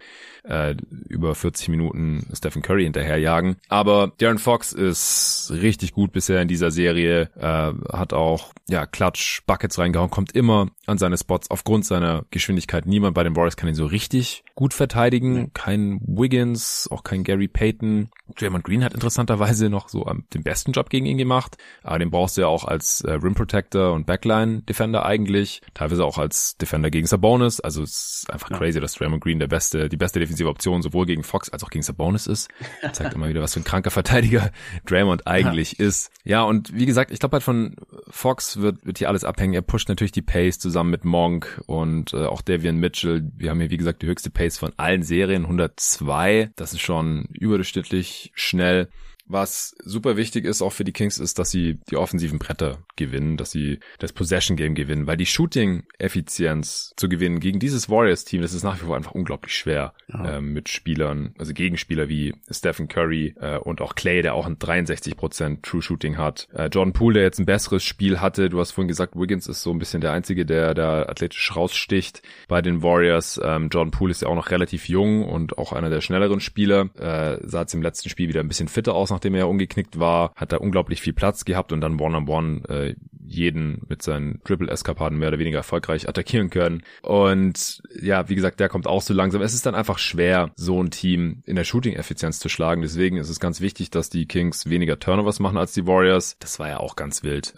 über 40 Minuten Stephen Curry hinterherjagen. Aber De'Aaron Fox ist richtig gut bisher in dieser Serie, hat auch Clutch Buckets reingehauen, kommt immer an seine Spots aufgrund seiner Geschwindigkeit. Niemand bei den Warriors kann ihn so richtig gut verteidigen. Kein Wiggins, auch kein Gary Payton. Draymond Green hat interessanterweise noch so den besten Job gegen ihn gemacht. Aber den brauchst du ja auch als Rim Protector und Backline Defender eigentlich. Teilweise auch als Defender gegen Sabonis. Also es ist einfach crazy, dass Draymond Green die beste defensive Option sowohl gegen Fox als auch gegen Sabonis ist. Das zeigt immer wieder, was für ein kranker Verteidiger Draymond eigentlich ist. Ja, und wie gesagt, ich glaube halt von Fox wird hier alles abhängen. Er pusht natürlich die Pace zusammen mit Monk und auch Davion Mitchell. Wir haben hier, wie gesagt, die höchste Pace von allen Serien, 102. Das ist schon überdurchschnittlich schnell. Was super wichtig ist auch für die Kings ist, dass sie die offensiven Bretter gewinnen, dass sie das Possession-Game gewinnen, weil die Shooting-Effizienz zu gewinnen gegen dieses Warriors-Team, das ist nach wie vor einfach unglaublich schwer mit Spielern, also Gegenspieler wie Stephen Curry und auch Clay, der auch ein 63% True-Shooting hat. Jordan Poole, der jetzt ein besseres Spiel hatte, du hast vorhin gesagt, Wiggins ist so ein bisschen der Einzige, der da athletisch raussticht bei den Warriors. Jordan Poole ist ja auch noch relativ jung und auch einer der schnelleren Spieler, sah jetzt im letzten Spiel wieder ein bisschen fitter aus, nachdem er umgeknickt war, hat er unglaublich viel Platz gehabt und dann One-on-One jeden mit seinen Triple-Eskapaden mehr oder weniger erfolgreich attackieren können. Und ja, wie gesagt, der kommt auch so langsam. Es ist dann einfach schwer, so ein Team in der Shooting-Effizienz zu schlagen. Deswegen ist es ganz wichtig, dass die Kings weniger Turnovers machen als die Warriors. Das war ja auch ganz wild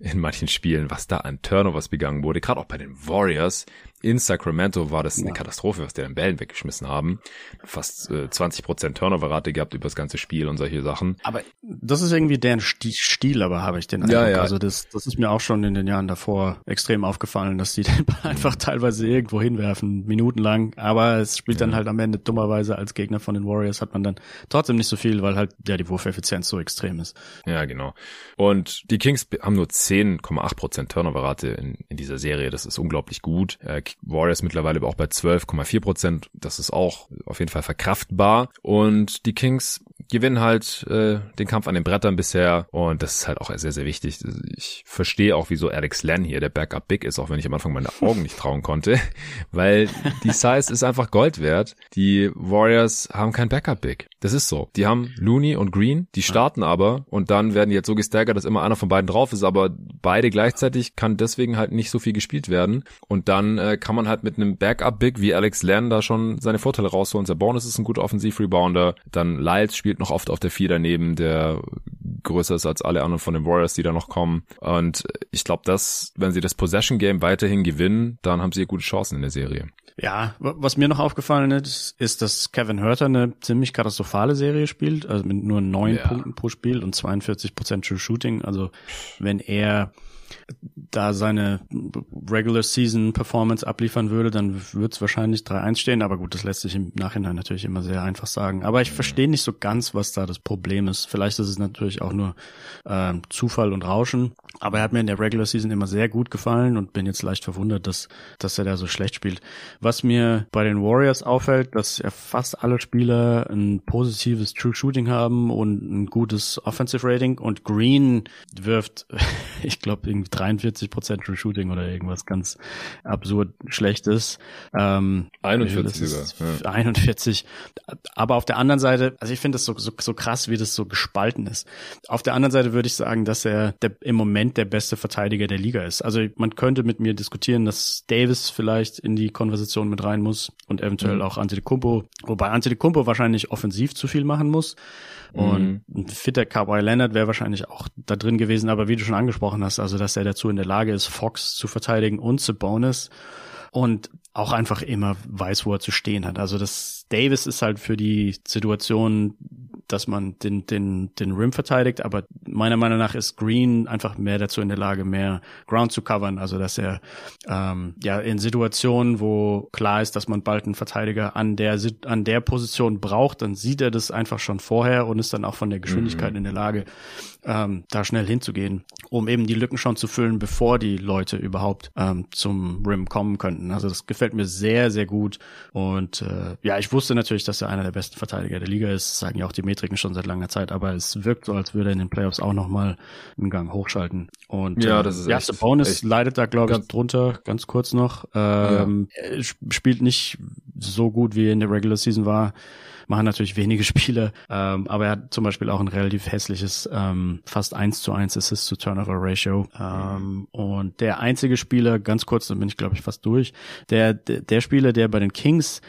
in manchen Spielen, was da an Turnovers begangen wurde. Gerade auch bei den Warriors. In Sacramento war das eine Katastrophe, was die den Bällen weggeschmissen haben. Fast 20% Turnover-Rate gehabt über das ganze Spiel und solche Sachen. Aber das ist irgendwie deren Stil, aber habe ich den Eindruck. Ja. Also das ist mir auch schon in den Jahren davor extrem aufgefallen, dass die den Ball einfach teilweise irgendwo hinwerfen, minutenlang. Aber es spielt dann halt am Ende dummerweise als Gegner von den Warriors hat man dann trotzdem nicht so viel, weil halt die Wurfeffizienz so extrem ist. Ja, genau. Und die Kings haben nur 10,8% Turnover-Rate in dieser Serie. Das ist unglaublich gut. Warriors mittlerweile aber auch bei 12,4%. Das ist auch auf jeden Fall verkraftbar. Und die Kings gewinnen halt den Kampf an den Brettern bisher. Und das ist halt auch sehr, sehr wichtig. Ich verstehe auch, wieso Alex Len hier der Backup Big ist, auch wenn ich am Anfang meine Augen nicht trauen konnte. Weil die Size ist einfach Gold wert. Die Warriors haben kein Backup Big. Das ist so. Die haben Looney und Green, die starten aber und dann werden die jetzt so gestaggert, dass immer einer von beiden drauf ist, aber beide gleichzeitig kann deswegen halt nicht so viel gespielt werden. Und dann kann man halt mit einem Backup-Big wie Alex Len da schon seine Vorteile rausholen. Sabonis ist ein guter Offensiv-Rebounder. Dann Lyles spielt noch oft auf der 4 daneben, der größer ist als alle anderen von den Warriors, die da noch kommen. Und ich glaube, wenn sie das Possession-Game weiterhin gewinnen, dann haben sie gute Chancen in der Serie. Ja, was mir noch aufgefallen ist, dass Kevin Huerter eine ziemlich katastrophale Serie spielt, also mit nur 9 Punkten pro Spiel und 42% True Shooting. Also wenn er da seine Regular-Season-Performance abliefern würde, dann würde es wahrscheinlich 3-1 stehen. Aber gut, das lässt sich im Nachhinein natürlich immer sehr einfach sagen. Aber ich verstehe nicht so ganz, was da das Problem ist. Vielleicht ist es natürlich auch nur Zufall und Rauschen. Aber er hat mir in der Regular-Season immer sehr gut gefallen und bin jetzt leicht verwundert, dass er da so schlecht spielt. Was mir bei den Warriors auffällt, dass ja fast alle Spieler ein positives True-Shooting haben und ein gutes Offensive-Rating. Und Green wirft, ich glaube, irgendwie 43% True Shooting oder irgendwas ganz absurd Schlechtes. 41 sogar. Ja. 41. Aber auf der anderen Seite, also ich finde das so krass, wie das so gespalten ist. Auf der anderen Seite würde ich sagen, dass er im Moment der beste Verteidiger der Liga ist. Also man könnte mit mir diskutieren, dass Davis vielleicht in die Konversation mit rein muss und eventuell auch Antetokounmpo, wobei Antetokounmpo wahrscheinlich offensiv zu viel machen muss. Und ein fitter Kawhi Leonard wäre wahrscheinlich auch da drin gewesen, aber wie du schon angesprochen hast, also dass er dazu in der Lage ist, Fox zu verteidigen und Sabonis und auch einfach immer weiß, wo er zu stehen hat. Also das Davis ist halt für die Situation, dass man den Rim verteidigt, aber meiner Meinung nach ist Green einfach mehr dazu in der Lage, mehr Ground zu covern, also dass er in Situationen, wo klar ist, dass man bald einen Verteidiger an der Position braucht, dann sieht er das einfach schon vorher und ist dann auch von der Geschwindigkeit in der Lage, da schnell hinzugehen, um eben die Lücken schon zu füllen, bevor die Leute überhaupt zum Rim kommen könnten. Also das gefällt mir sehr, sehr gut und ich wusste natürlich, dass er einer der besten Verteidiger der Liga ist, sagen ja auch die Metriken schon seit langer Zeit, aber es wirkt so, als würde er in den Playoffs auch nochmal einen Gang hochschalten. Und Sabonis leidet da, glaube ich, drunter, ganz kurz noch. Spielt nicht so gut, wie er in der Regular Season war. Machen natürlich wenige Spiele, aber er hat zum Beispiel auch ein relativ hässliches fast 1:1 Assist-to-Turnover-Ratio. Und der einzige Spieler, ganz kurz, dann bin ich, glaube ich, fast durch, der Spieler, der bei den Kings,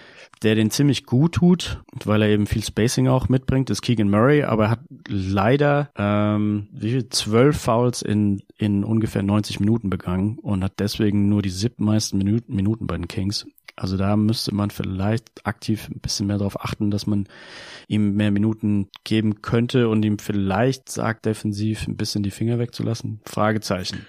der den ziemlich gut tut, weil er eben viel Spacing auch mitbringt, ist Keegan Murray, aber er hat leider 12 Fouls in ungefähr 90 Minuten begangen und hat deswegen nur die siebtmeisten Minuten bei den Kings. Also da müsste man vielleicht aktiv ein bisschen mehr darauf achten, dass man ihm mehr Minuten geben könnte und ihm vielleicht sagt, defensiv ein bisschen die Finger wegzulassen. Fragezeichen.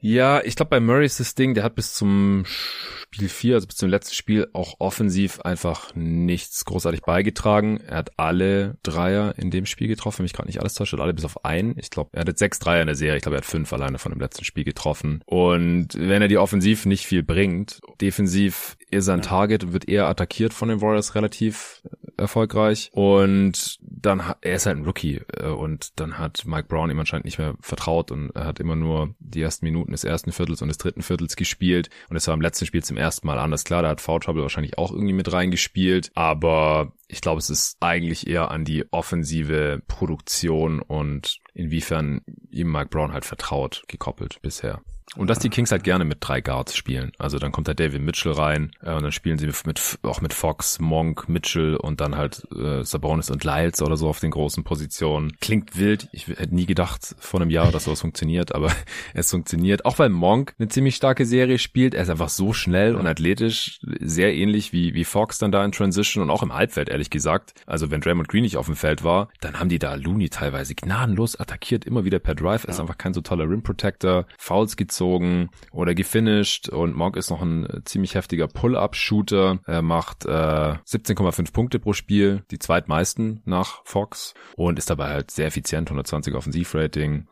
Ja, ich glaube, bei Murray ist das Ding, der hat bis zum Spiel 4, also bis zum letzten Spiel, auch offensiv einfach nichts großartig beigetragen. Er hat alle Dreier in dem Spiel getroffen, wenn mich gerade nicht alles täuscht, alle bis auf einen. Ich glaube, er hat jetzt 6 Dreier in der Serie. Ich glaube, er hat 5 alleine von dem letzten Spiel getroffen. Und wenn er die offensiv nicht viel bringt, defensiv ist er ein Target und wird eher attackiert von den Warriors relativ erfolgreich. Und dann, er ist halt ein Rookie. Und dann hat Mike Brown ihm anscheinend nicht mehr vertraut und er hat immer nur die ersten Minuten des ersten Viertels und des dritten Viertels gespielt und es war im letzten Spiel zum ersten Mal anders. Klar, da hat Foul Trouble wahrscheinlich auch irgendwie mit reingespielt, aber ich glaube, es ist eigentlich eher an die offensive Produktion und inwiefern ihm Mike Brown halt vertraut gekoppelt bisher. Und dass die Kings halt gerne mit 3 Guards spielen. Also dann kommt halt David Mitchell rein und dann spielen sie mit Fox, Monk, Mitchell und dann halt Sabonis und Lyles oder so auf den großen Positionen. Klingt wild. Ich hätte nie gedacht vor einem Jahr, dass sowas funktioniert, aber es funktioniert. Auch weil Monk eine ziemlich starke Serie spielt. Er ist einfach so schnell und athletisch, sehr ähnlich wie Fox dann da in Transition und auch im Halbfeld, ehrlich gesagt. Also wenn Draymond Green nicht auf dem Feld war, dann haben die da Looney teilweise gnadenlos attackiert, immer wieder per Drive. Er ist einfach kein so toller Rim Protector. Fouls gezogen oder gefinisht und Monk ist noch ein ziemlich heftiger Pull-Up-Shooter. Er macht 17,5 Punkte pro Spiel, die zweitmeisten nach Fox und ist dabei halt sehr effizient, 120 Offensivrating.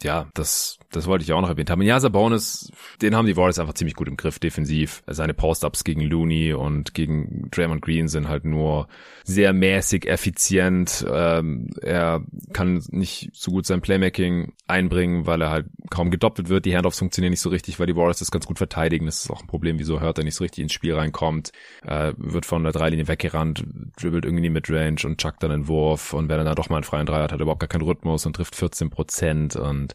Das wollte ich auch noch erwähnt haben. Ja, Sabonis, den haben die Warriors einfach ziemlich gut im Griff, defensiv. Seine Post-Ups gegen Looney und gegen Draymond Green sind halt nur sehr mäßig effizient. Er kann nicht so gut sein Playmaking einbringen, weil er halt kaum gedoppelt wird. Die Handoffs funktionieren nicht so richtig, weil die Warriors das ganz gut verteidigen. Das ist auch ein Problem, wieso Hurt nicht so richtig ins Spiel reinkommt. Wird von der Dreilinie weggerannt, dribbelt irgendwie in die Midrange und chuckt dann einen Wurf. Und wenn er dann doch mal einen freien Dreier hat, hat er überhaupt gar keinen Rhythmus und trifft 14%. Und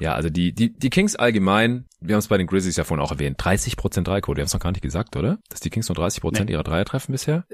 ja, also die Kings allgemein, wir haben es bei den Grizzlies ja vorhin auch erwähnt, 30% Dreierquote. Wir haben es noch gar nicht gesagt, oder? Dass die Kings nur 30% ihrer Dreier treffen bisher?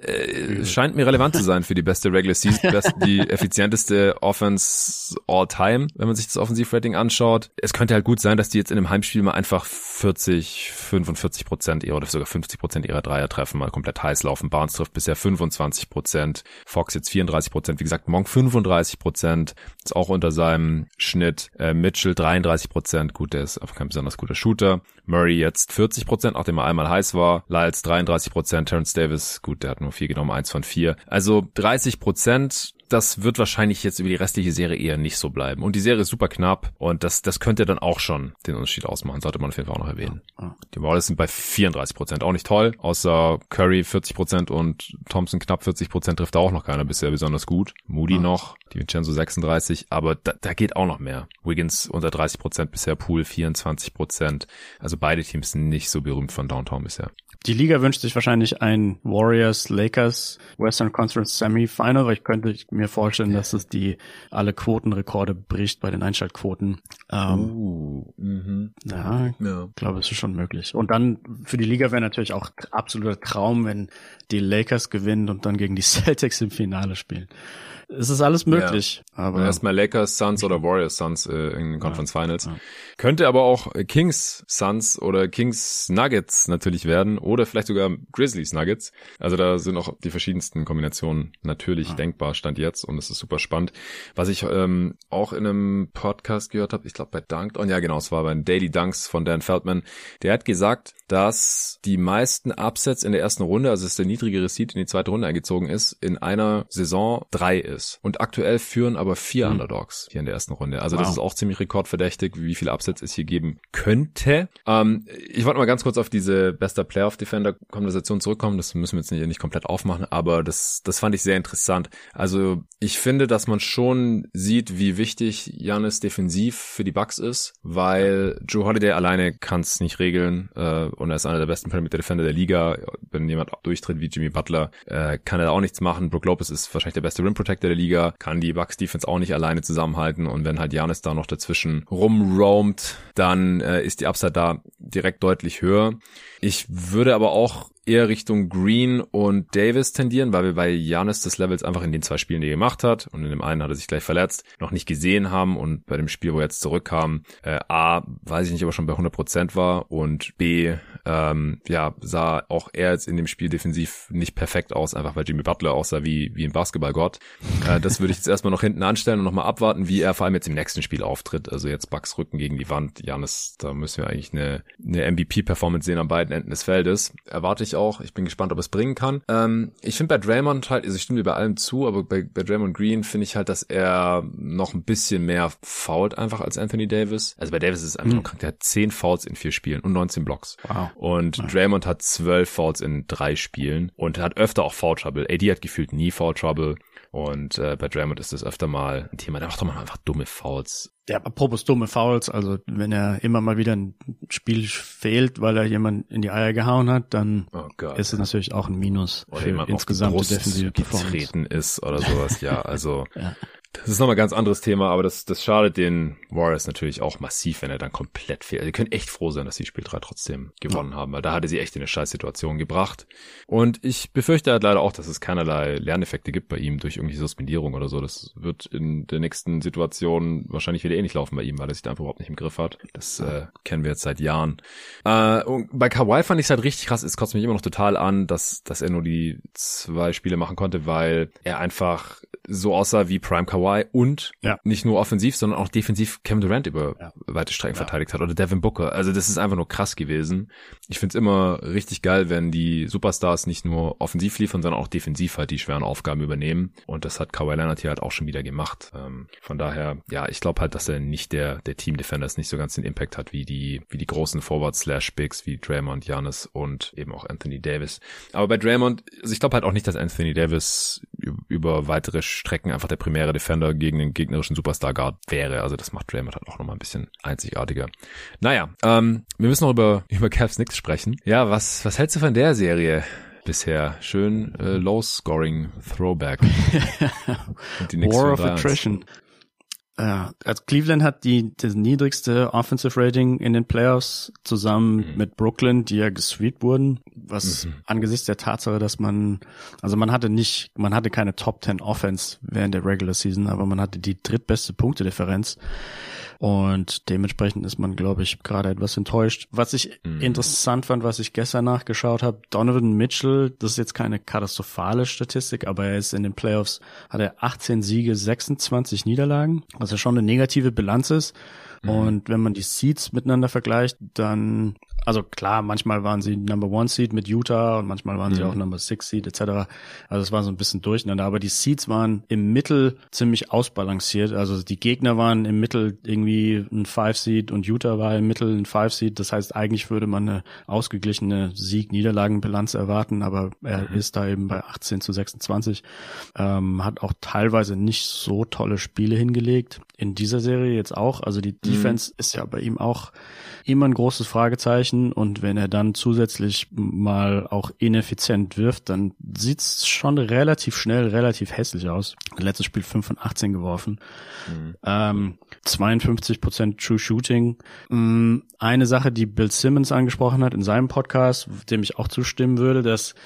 Scheint mir relevant zu sein für die beste Regular Season, die effizienteste Offense all time, wenn man sich das Offensiv-Rating anschaut. es könnte halt gut sein, dass die jetzt in einem Heimspiel mal einfach 45% ihrer oder sogar 50% ihrer Dreier treffen, mal komplett heiß laufen. Barnes trifft bisher 25%, Fox jetzt 34%, wie gesagt, Monk 35%, ist auch unter seinem Schnitt, Mitchell 33%, gut, der ist kein besonders guter Shooter, Murray jetzt 40%, nachdem er einmal heiß war, Lyles 33%, Terrence Davis, gut, der hat nur 4 genommen, 1 von 4, also 30%, das wird wahrscheinlich jetzt über die restliche Serie eher nicht so bleiben. Und die Serie ist super knapp und das könnte dann auch schon den Unterschied ausmachen, sollte man auf jeden Fall auch noch erwähnen. Ja. Die Warriors sind bei 34%, auch nicht toll, außer Curry 40% und Thompson knapp 40%, trifft da auch noch keiner bisher besonders gut. Moody noch, DiVincenzo 36%, aber da geht auch noch mehr. Wiggins unter 30% bisher, Poole 24%, also beide Teams sind nicht so berühmt von Downtown bisher. Die Liga wünscht sich wahrscheinlich ein Warriors-Lakers Western Conference Semifinal, weil ich könnte mir vorstellen, dass es die alle Quotenrekorde bricht bei den Einschaltquoten. Ich glaube, es ist schon möglich. Und dann für die Liga wäre natürlich auch absoluter Traum, wenn die Lakers gewinnen und dann gegen die Celtics im Finale spielen. Es ist alles möglich. Ja. Aber erstmal Lakers, Suns oder Warriors, Suns in den Conference Finals. Ja. Könnte aber auch Kings, Suns oder Kings Nuggets natürlich werden oder vielleicht sogar Grizzlies Nuggets. Also da sind auch die verschiedensten Kombinationen natürlich denkbar, Stand jetzt, und es ist super spannend. Was ich auch in einem Podcast gehört habe, ich glaube bei Dunked On, ja genau, es war bei Daily Dunks von Dan Feldman, der hat gesagt, dass die meisten Upsets in der ersten Runde, also dass der niedrigere Seed in die zweite Runde eingezogen ist, in einer Saison 3 ist. Und aktuell führen aber 4 Underdogs hier in der ersten Runde. Also das ist auch ziemlich rekordverdächtig, wie viele Upsets es hier geben könnte. Ich wollte mal ganz kurz auf diese bester Playoff-Defender-Konversation zurückkommen. Das müssen wir jetzt nicht komplett aufmachen, aber das fand ich sehr interessant. Also ich finde, dass man schon sieht, wie wichtig Giannis defensiv für die Bucks ist, weil Drew Holiday alleine kann es nicht regeln und er ist einer der besten Perimeter-Defender der Liga. Wenn jemand durchtritt wie Jimmy Butler, kann er auch nichts machen. Brook Lopez ist wahrscheinlich der beste Rim-Protector der Liga, kann die Bucks-Defense auch nicht alleine zusammenhalten, und wenn halt Giannis da noch dazwischen rumroamt, dann ist die Upside da direkt deutlich höher. Ich würde aber auch eher Richtung Green und Davis tendieren, weil wir bei Giannis des Levels einfach in den 2 Spielen, die er gemacht hat, und in dem einen hat er sich gleich verletzt, noch nicht gesehen haben, und bei dem Spiel, wo er jetzt zurückkam, A, weiß ich nicht, ob er schon bei 100% war, und B, sah auch er jetzt in dem Spiel defensiv nicht perfekt aus, einfach weil Jimmy Butler aussah wie ein Basketballgott. Das würde ich jetzt erstmal noch hinten anstellen und nochmal abwarten, wie er vor allem jetzt im nächsten Spiel auftritt. Also jetzt Bucks Rücken gegen die Wand. Giannis, da müssen wir eigentlich eine MVP-Performance sehen an beiden Enden des Feldes. Erwarte ich auch. Ich bin gespannt, ob es bringen kann. Ich finde bei Draymond halt, also ich stimme dir bei allem zu, aber bei Draymond Green finde ich halt, dass er noch ein bisschen mehr foult einfach als Anthony Davis. Also bei Davis ist es einfach noch krank. Der hat 10 Fouls in 4 Spielen und 19 Blocks. Wow. Und Draymond hat 12 Fouls in 3 Spielen und hat öfter auch Foul Trouble. AD hat gefühlt nie Foul Trouble. Und bei Draymond ist das öfter mal ein Thema, da macht doch mal einfach dumme Fouls. Ja, apropos dumme Fouls, also wenn er immer mal wieder ein Spiel fehlt, weil er jemand in die Eier gehauen hat, dann ist es natürlich auch ein Minus oder für insgesamt die defensive Performance. Getreten ist oder sowas, ja, also... ja. Das ist nochmal ein ganz anderes Thema, aber das schadet den Warriors natürlich auch massiv, wenn er dann komplett fehlt. Also die können echt froh sein, dass sie Spiel 3 trotzdem gewonnen haben, weil da hatte sie echt in eine Scheißsituation gebracht. Und ich befürchte halt leider auch, dass es keinerlei Lerneffekte gibt bei ihm durch irgendwelche Suspendierung oder so. Das wird in der nächsten Situation wahrscheinlich wieder ähnlich laufen bei ihm, weil er sich da einfach überhaupt nicht im Griff hat. Das kennen wir jetzt seit Jahren. Und bei Kawhi fand ich es halt richtig krass. Es kotzt mich immer noch total an, dass er nur die 2 Spiele machen konnte, weil er einfach so aussah wie Prime Kawhi und nicht nur offensiv, sondern auch defensiv Kevin Durant über weite Strecken verteidigt hat oder Devin Booker. Also das ist einfach nur krass gewesen. Ich find's immer richtig geil, wenn die Superstars nicht nur offensiv liefern, sondern auch defensiv halt die schweren Aufgaben übernehmen, und das hat Kawhi Leonard hier halt auch schon wieder gemacht. Von daher, ich glaube halt, dass er nicht der Team-Defender ist, nicht so ganz den Impact hat wie die großen Forward/Bigs wie Draymond, Giannis und eben auch Anthony Davis. Aber bei Draymond, also ich glaube halt auch nicht, dass Anthony Davis über weitere Strecken einfach der primäre Defender gegen den gegnerischen Superstar-Guard wäre. Also das macht Draymond halt auch nochmal ein bisschen einzigartiger. Naja, wir müssen noch über Cavs-Knicks sprechen. Ja, was hältst du von der Serie bisher? Schön Low-Scoring-Throwback. War of Attrition. Ja, also Cleveland hat das niedrigste Offensive Rating in den Playoffs zusammen mit Brooklyn, die ja gesweept wurden, was angesichts der Tatsache, dass man hatte keine Top 10 Offense während der Regular Season, aber man hatte die drittbeste Punktedifferenz. Und dementsprechend ist man, glaube ich, gerade etwas enttäuscht. Was ich interessant fand, was ich gestern nachgeschaut habe, Donovan Mitchell, das ist jetzt keine katastrophale Statistik, aber er ist in den Playoffs, hat er 18 Siege, 26 Niederlagen, was ja schon eine negative Bilanz ist. Und wenn man die Seeds miteinander vergleicht, dann, also klar, manchmal waren sie Number One Seed mit Utah und manchmal waren sie auch Number Six Seed etc. Also es war so ein bisschen durcheinander, aber die Seeds waren im Mittel ziemlich ausbalanciert. Also die Gegner waren im Mittel irgendwie ein Five Seed und Utah war im Mittel ein Five Seed. Das heißt, eigentlich würde man eine ausgeglichene Sieg-Niederlagen-Bilanz erwarten, aber er ist da eben bei 18-26. Hat auch teilweise nicht so tolle Spiele hingelegt. In dieser Serie jetzt auch. Also die Defense ist ja bei ihm auch immer ein großes Fragezeichen und wenn er dann zusätzlich mal auch ineffizient wirft, dann sieht's schon relativ schnell, relativ hässlich aus. Letztes Spiel 5 von 18 geworfen. 52% True Shooting. Eine Sache, die Bill Simmons angesprochen hat in seinem Podcast, dem ich auch zustimmen würde, dass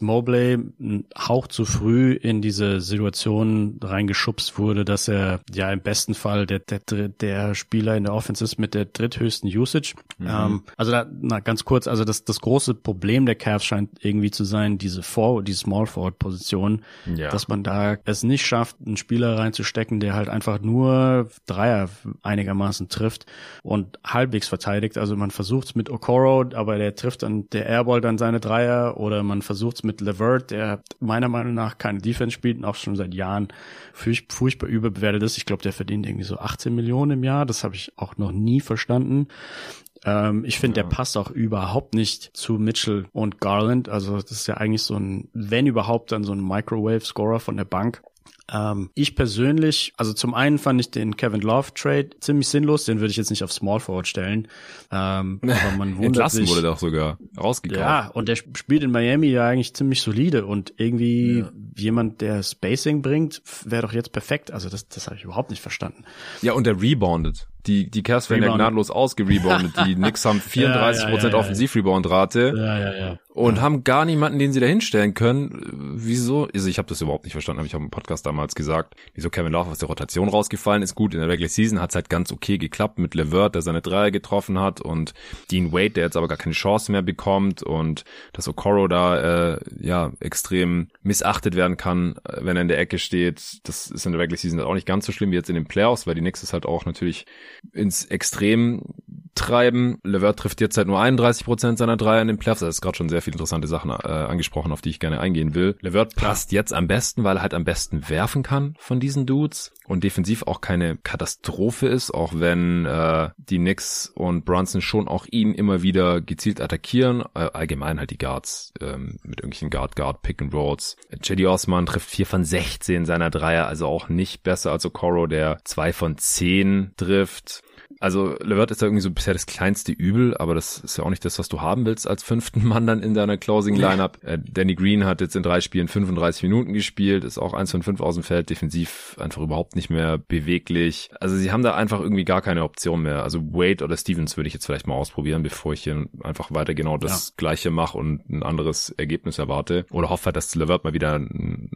Mobley einen Hauch zu früh in diese Situation reingeschubst wurde, dass er ja im besten Fall der Spieler in der Offense ist mit der dritthöchsten Usage. Also da, ganz kurz, also das große Problem der Cavs scheint irgendwie zu sein, die Small-Forward-Position, dass man da es nicht schafft, einen Spieler reinzustecken, der halt einfach nur Dreier einigermaßen trifft und halbwegs verteidigt. Also man versucht es mit Okoro, aber der trifft dann, der Airball dann seine Dreier, oder man versucht es mit LeVert, der meiner Meinung nach keine Defense spielt und auch schon seit Jahren furchtbar überbewertet ist. Ich glaube, der verdient irgendwie so 18 Millionen im Jahr. Das habe ich auch noch nie verstanden. Ich finde, der passt auch überhaupt nicht zu Mitchell und Garland. Also das ist ja eigentlich so ein, wenn überhaupt, dann so ein Microwave-Scorer von der Bank. Ich persönlich, also zum einen fand ich den Kevin Love-Trade ziemlich sinnlos, den würde ich jetzt nicht auf Small Forward stellen. Aber man wundert entlassen sich, wurde doch sogar rausgekauft. Ja, und der spielt in Miami ja eigentlich ziemlich solide und irgendwie jemand, der Spacing bringt, wäre doch jetzt perfekt. Also das habe ich überhaupt nicht verstanden. Ja, und der reboundet. Die Cavs werden ja gnadenlos ausgereboundet. Die Knicks haben 34% Offensiv-Rebound-Rate und haben gar niemanden, den sie da hinstellen können. Wieso? Also ich habe das überhaupt nicht verstanden, habe ich auch im Podcast damals gesagt. Wieso Kevin Love aus der Rotation rausgefallen ist? Gut, in der Regular Season hat es halt ganz okay geklappt mit LeVert, der seine Dreier getroffen hat, und Dean Wade, der jetzt aber gar keine Chance mehr bekommt, und dass Okoro da extrem missachtet werden kann, wenn er in der Ecke steht. Das ist in der Regular Season auch nicht ganz so schlimm wie jetzt in den Playoffs, weil die Knicks ist halt auch natürlich ins Extrem treiben. LeVert trifft jetzt halt nur 31% seiner Dreier in den Playoffs. Da ist gerade schon sehr viele interessante Sachen angesprochen, auf die ich gerne eingehen will. LeVert passt jetzt am besten, weil er halt am besten werfen kann von diesen Dudes und defensiv auch keine Katastrophe ist, auch wenn die Knicks und Brunson schon auch ihn immer wieder gezielt attackieren. Allgemein halt die Guards mit irgendwelchen Guard-Pick-and-Rolls. Cedi Osman trifft 4 von 16 seiner Dreier, also auch nicht besser als Okoro, der 2 von 10 trifft. Also LeVert ist da irgendwie so bisher das kleinste Übel, aber das ist ja auch nicht das, was du haben willst als fünften Mann dann in deiner Closing-Lineup. Danny Green hat jetzt in 3 Spielen 35 Minuten gespielt, ist auch 1 von 5 aus dem Feld, defensiv einfach überhaupt nicht mehr beweglich. Also sie haben da einfach irgendwie gar keine Option mehr. Also Wade oder Stevens würde ich jetzt vielleicht mal ausprobieren, bevor ich hier einfach weiter genau das Gleiche mache und ein anderes Ergebnis erwarte. Oder hoffe halt, dass LeVert mal wieder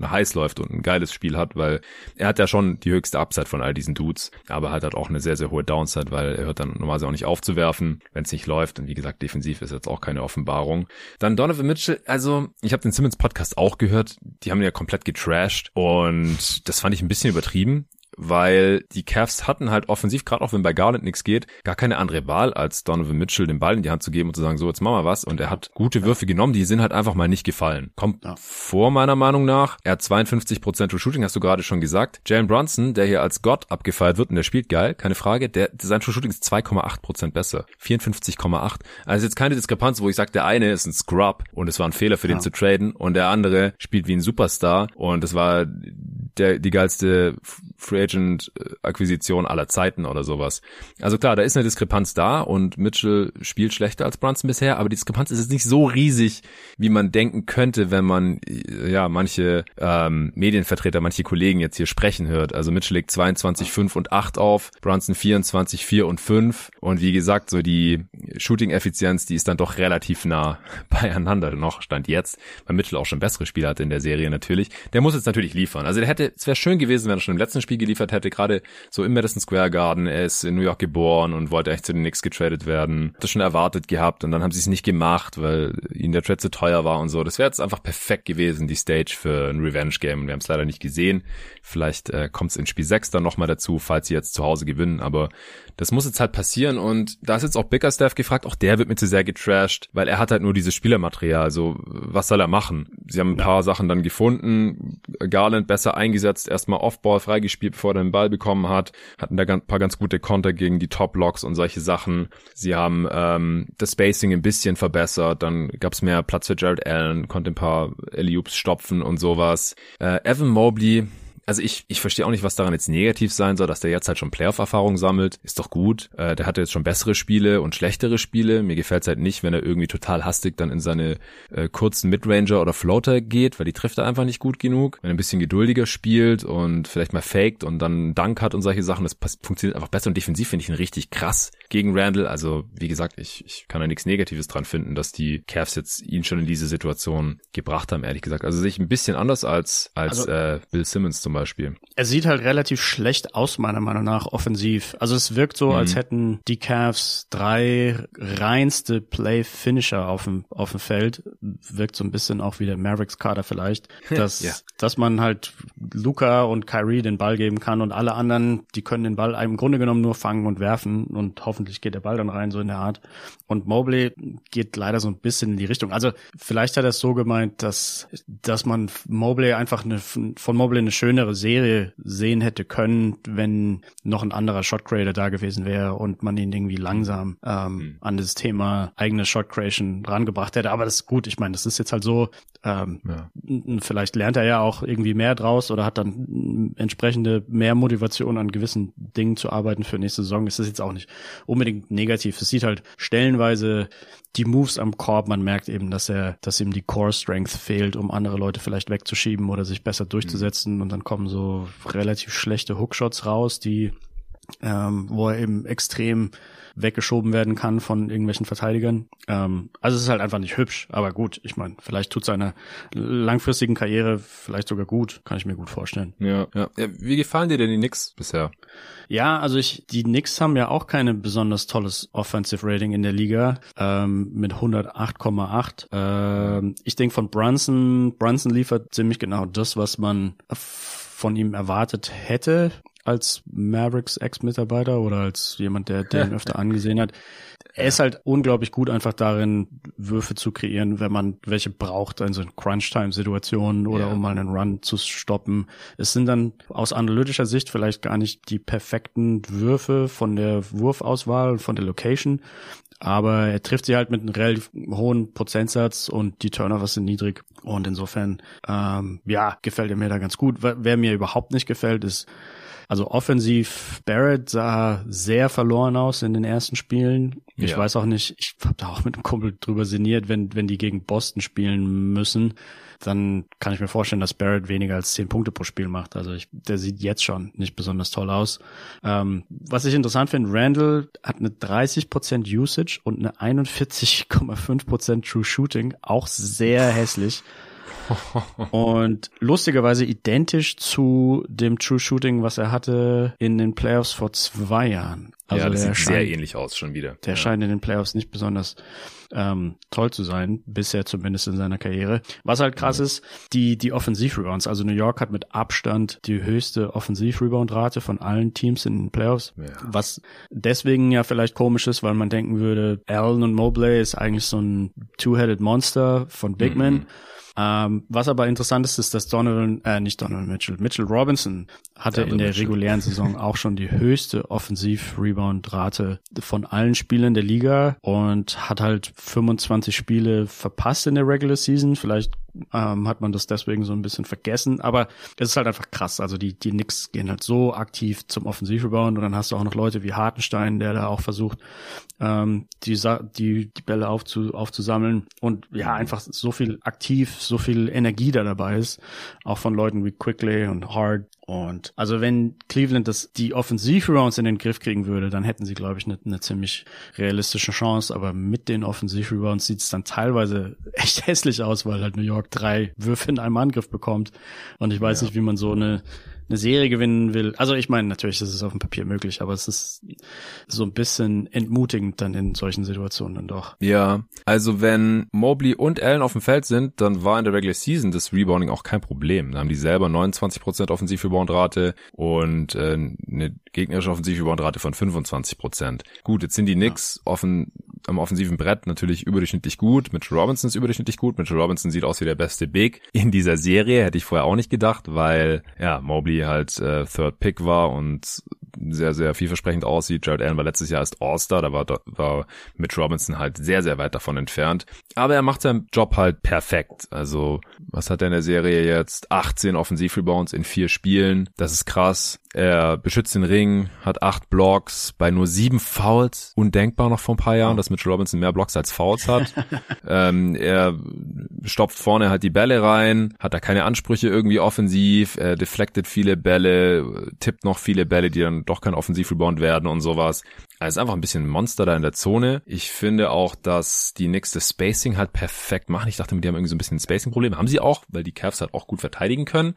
heiß läuft und ein geiles Spiel hat, weil er hat ja schon die höchste Upside von all diesen Dudes, aber halt auch eine sehr, sehr hohe Downside, weil er hört dann normalerweise auch nicht auf zu werfen, wenn es nicht läuft. Und wie gesagt, defensiv ist jetzt auch keine Offenbarung. Dann Donovan Mitchell, also ich habe den Simmons-Podcast auch gehört. Die haben ihn ja komplett getrashed und das fand ich ein bisschen übertrieben, weil die Cavs hatten halt offensiv, gerade auch wenn bei Garland nichts geht, gar keine andere Wahl, als Donovan Mitchell den Ball in die Hand zu geben und zu sagen, so, jetzt machen wir was. Und er hat gute Würfe genommen, die sind halt einfach mal nicht gefallen. Kommt vor, meiner Meinung nach. Er hat 52% True Shooting, hast du gerade schon gesagt. Jalen Brunson, der hier als Gott abgefeiert wird und der spielt geil, keine Frage, sein True Shooting ist 2,8% besser. 54,8. Also jetzt keine Diskrepanz, wo ich sage, der eine ist ein Scrub und es war ein Fehler für den zu traden und der andere spielt wie ein Superstar und es war die geilste Free Agent Akquisition aller Zeiten oder sowas. Also klar, da ist eine Diskrepanz da und Mitchell spielt schlechter als Brunson bisher, aber die Diskrepanz ist jetzt nicht so riesig, wie man denken könnte, wenn man manche Medienvertreter, manche Kollegen jetzt hier sprechen hört. Also Mitchell legt 22, 5 und 8 auf, Brunson 24, 4 und 5 und wie gesagt, so die Shooting-Effizienz, die ist dann doch relativ nah beieinander noch, Stand jetzt, weil Mitchell auch schon bessere Spiele hatte in der Serie natürlich. Der muss jetzt natürlich liefern. Also es wäre schön gewesen, wenn er schon im letzten Spiel geliefert hätte, gerade so im Madison Square Garden. Er ist in New York geboren und wollte eigentlich zu den Knicks getradet werden. Hat das schon erwartet gehabt und dann haben sie es nicht gemacht, weil ihnen der Trade zu teuer war und so. Das wäre jetzt einfach perfekt gewesen, die Stage für ein Revenge-Game, und wir haben es leider nicht gesehen. Vielleicht kommt es in Spiel 6 dann nochmal dazu, falls sie jetzt zu Hause gewinnen, aber das muss jetzt halt passieren, und da ist jetzt auch Bickerstaff gefragt, auch der wird mir zu sehr getrashed, weil er hat halt nur dieses Spielermaterial, also was soll er machen? Sie haben ein paar Sachen dann gefunden, Garland besser eingesetzt, erstmal Off-Ball freigespielt, bevor er den Ball bekommen hat, hatten da ein paar ganz gute Konter gegen die Top-Locks und solche Sachen. Sie haben das Spacing ein bisschen verbessert, dann gab es mehr Platz für Jared Allen, konnte ein paar Alley-Oops stopfen und sowas. Evan Mobley, also ich verstehe auch nicht, was daran jetzt negativ sein soll, dass der jetzt halt schon Playoff-Erfahrung sammelt. Ist doch gut. Der hatte jetzt schon bessere Spiele und schlechtere Spiele. Mir gefällt es halt nicht, wenn er irgendwie total hastig dann in seine kurzen Midranger oder Floater geht, weil die trifft er einfach nicht gut genug. Wenn er ein bisschen geduldiger spielt und vielleicht mal faked und dann einen Dunk hat und solche Sachen, das funktioniert einfach besser. Und defensiv finde ich ihn richtig krass gegen Randall. Also wie gesagt, ich kann da nichts Negatives dran finden, dass die Cavs jetzt ihn schon in diese Situation gebracht haben, ehrlich gesagt. Also sehe ich ein bisschen anders als Bill Simmons zum Beispiel. Er sieht halt relativ schlecht aus, meiner Meinung nach, offensiv. Also es wirkt so, als hätten die Cavs 3 reinste Play-Finisher auf dem Feld. Wirkt so ein bisschen auch wie der Mavericks-Kader vielleicht, dass dass man halt Luca und Kyrie den Ball geben kann und alle anderen, die können den Ball im Grunde genommen nur fangen und werfen und hoffentlich geht der Ball dann rein, so in der Art. Und Mobley geht leider so ein bisschen in die Richtung. Also vielleicht hat er es so gemeint, dass man Mobley einfach eine schöne Serie sehen hätte können, wenn noch ein anderer Shotcreator da gewesen wäre und man ihn irgendwie langsam an das Thema eigene Shotcreation rangebracht hätte. Aber das ist gut. Ich meine, das ist jetzt halt so. Vielleicht lernt er ja auch irgendwie mehr draus oder hat dann entsprechende mehr Motivation, an gewissen Dingen zu arbeiten für nächste Saison. Das ist jetzt auch nicht unbedingt negativ. Es sieht halt stellenweise die Moves am Korb. Man merkt eben, dass ihm die Core-Strength fehlt, um andere Leute vielleicht wegzuschieben oder sich besser durchzusetzen. Und dann kommen so relativ schlechte Hookshots raus, die wo er eben extrem weggeschoben werden kann von irgendwelchen Verteidigern. Also es ist halt einfach nicht hübsch, aber gut, ich meine, vielleicht tut seiner langfristigen Karriere vielleicht sogar gut, kann ich mir gut vorstellen. Ja. Wie gefallen dir denn die Knicks bisher? Ja, also die Knicks haben ja auch kein besonders tolles Offensive Rating in der Liga, mit 108,8. Ich denke von Brunson liefert ziemlich genau das, was man von ihm erwartet hätte, als Mavericks Ex-Mitarbeiter oder als jemand, der ihn öfter angesehen hat. Er ist halt unglaublich gut einfach darin, Würfe zu kreieren, wenn man welche braucht, in so Crunch-Time-Situationen oder um mal einen Run zu stoppen. Es sind dann aus analytischer Sicht vielleicht gar nicht die perfekten Würfe von der Wurfauswahl, von der Location, aber er trifft sie halt mit einem relativ hohen Prozentsatz und die Turnovers sind niedrig. Und insofern, gefällt er mir da ganz gut. Wer mir überhaupt nicht gefällt, ist, also offensiv, Barrett sah sehr verloren aus in den ersten Spielen. Ich weiß auch nicht, ich habe da auch mit einem Kumpel drüber sinniert, wenn die gegen Boston spielen müssen, dann kann ich mir vorstellen, dass Barrett weniger als 10 Punkte pro Spiel macht. Also der sieht jetzt schon nicht besonders toll aus. Was ich interessant finde, Randall hat eine 30% Usage und eine 41,5% True Shooting, auch sehr hässlich. Und lustigerweise identisch zu dem True Shooting, was er hatte in den Playoffs vor 2 Jahren. Also ja, das sieht sehr ähnlich aus schon wieder. Der scheint in den Playoffs nicht besonders toll zu sein, bisher zumindest in seiner Karriere. Was halt krass ist, die Offensiv-Rebounds. Also New York hat mit Abstand die höchste Offensiv-Rebound-Rate von allen Teams in den Playoffs. Ja. Was deswegen ja vielleicht komisch ist, weil man denken würde, Allen und Mobley ist eigentlich so ein Two-Headed Monster von Big Men. Was aber interessant ist, ist, dass Mitchell Robinson hatte in der regulären Saison auch schon die höchste Offensiv-Rebound-Rate von allen Spielern der Liga und hat halt 25 Spiele verpasst in der Regular Season. Vielleicht hat man das deswegen so ein bisschen vergessen. Aber es ist halt einfach krass. Also die Knicks gehen halt so aktiv zum Offensivrebound und dann hast du auch noch Leute wie Hartenstein, der da auch versucht, die Bälle aufzusammeln. Und ja, einfach so viel aktiv, so viel Energie da dabei ist, auch von Leuten wie Quickley und Hart. Und also wenn Cleveland die Offensivrebounds in den Griff kriegen würde, dann hätten sie, glaube ich, eine ziemlich realistische Chance. Aber mit den Offensivrebounds sieht es dann teilweise echt hässlich aus, weil halt New York 3 Würfe in einem Angriff bekommt. Und ich weiß nicht, wie man so eine Serie gewinnen will. Also ich meine, natürlich ist es auf dem Papier möglich, aber es ist so ein bisschen entmutigend dann in solchen Situationen dann doch. Ja, also wenn Mobley und Allen auf dem Feld sind, dann war in der Regular Season das Rebounding auch kein Problem. Da haben die selber 29% Offensivreboundrate und eine gegnerische Offensivreboundrate von 25%. Gut, jetzt sind die Knicks am offensiven Brett natürlich überdurchschnittlich gut. Mitchell Robinson ist überdurchschnittlich gut. Mitchell Robinson sieht aus wie der beste Big in dieser Serie. Hätte ich vorher auch nicht gedacht, weil ja, Mobley halt Third Pick war und sehr, sehr vielversprechend aussieht. Jared Allen war letztes Jahr erst All-Star, da war Mitch Robinson halt sehr, sehr weit davon entfernt. Aber er macht seinen Job halt perfekt. Also, was hat er in der Serie jetzt? 18 Offensivrebounds in 4 Spielen. Das ist krass. Er beschützt den Ring, hat 8 Blocks bei nur 7 Fouls. Undenkbar noch vor ein paar Jahren, dass Mitchell Robinson mehr Blocks als Fouls hat. Er stopft vorne halt die Bälle rein, hat da keine Ansprüche irgendwie offensiv, er deflectet viele Bälle, tippt noch viele Bälle, die dann doch kein Offensivrebound werden und sowas. Also einfach ein bisschen Monster da in der Zone. Ich finde auch, dass die Knicks das Spacing halt perfekt machen. Ich dachte, die haben irgendwie so ein bisschen ein Spacing-Problem. Haben sie auch, weil die Cavs halt auch gut verteidigen können.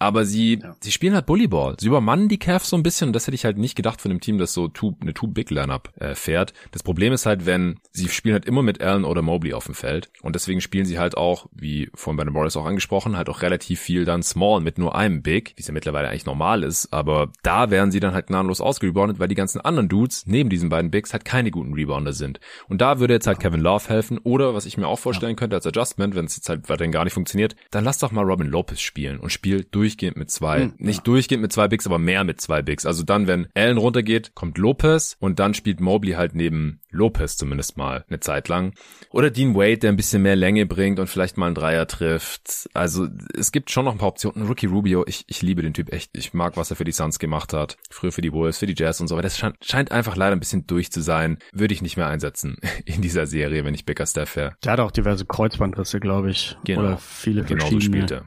Aber sie spielen halt Bullyball. Sie übermannen die Cavs so ein bisschen. Und das hätte ich halt nicht gedacht von dem Team, das so eine Two-Big-Lineup fährt. Das Problem ist halt, wenn sie spielen halt immer mit Allen oder Mobley auf dem Feld. Und deswegen spielen sie halt auch, wie vorhin bei den Warriors auch angesprochen, halt auch relativ viel dann Small mit nur einem Big, wie es ja mittlerweile eigentlich normal ist. Aber da werden sie dann halt gnadenlos ausgereboundet, weil die ganzen anderen Dudes neben diesen beiden Bigs halt keine guten Rebounder sind. Und da würde jetzt halt Kevin Love helfen oder was ich mir auch vorstellen könnte als Adjustment, wenn es jetzt halt weiterhin gar nicht funktioniert, dann lass doch mal Robin Lopez spielen und spielt durchgehend mit 2. Nicht durchgehend mit 2 Bigs, aber mehr mit 2 Bigs. Also dann, wenn Allen runtergeht, kommt Lopez und dann spielt Mobley halt neben Lopez zumindest mal eine Zeit lang. Oder Dean Wade, der ein bisschen mehr Länge bringt und vielleicht mal einen Dreier trifft. Also es gibt schon noch ein paar Optionen. Ricky Rubio, ich liebe den Typ echt. Ich mag, was er für die Suns gemacht hat. Früher für die Wolves, für die Jazz und so. Aber das scheint einfach leider ein bisschen durch zu sein, würde ich nicht mehr einsetzen in dieser Serie, wenn ich Bigger Steph wäre. Der hat auch diverse Kreuzbandrisse, glaube ich. Genau. Oder viele verschiedene.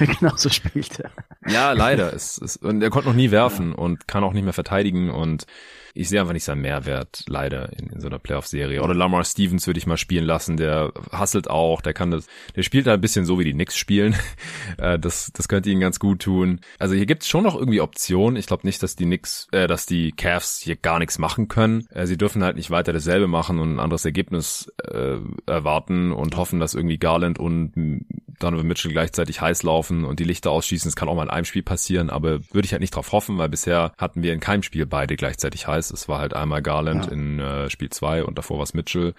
Genauso spielte. Ja, leider. Und er konnte noch nie werfen und kann auch nicht mehr verteidigen und ich sehe einfach nicht seinen Mehrwert, leider, in so einer Playoff-Serie. Oder Lamar Stevens würde ich mal spielen lassen, der hustelt auch, der spielt da ein bisschen so, wie die Knicks spielen. Das könnte ihnen ganz gut tun. Also hier gibt's schon noch irgendwie Optionen. Ich glaube nicht, dass dass die Cavs hier gar nichts machen können. Sie dürfen halt nicht weiter dasselbe machen und ein anderes Ergebnis erwarten und hoffen, dass irgendwie Garland und Donovan Mitchell gleichzeitig heiß laufen und die Lichter ausschießen. Das kann auch mal in einem Spiel passieren, aber würde ich halt nicht drauf hoffen, weil bisher hatten wir in keinem Spiel beide gleichzeitig heiß. Es war halt einmal Garland in Spiel 2 und davor war es Mitchell.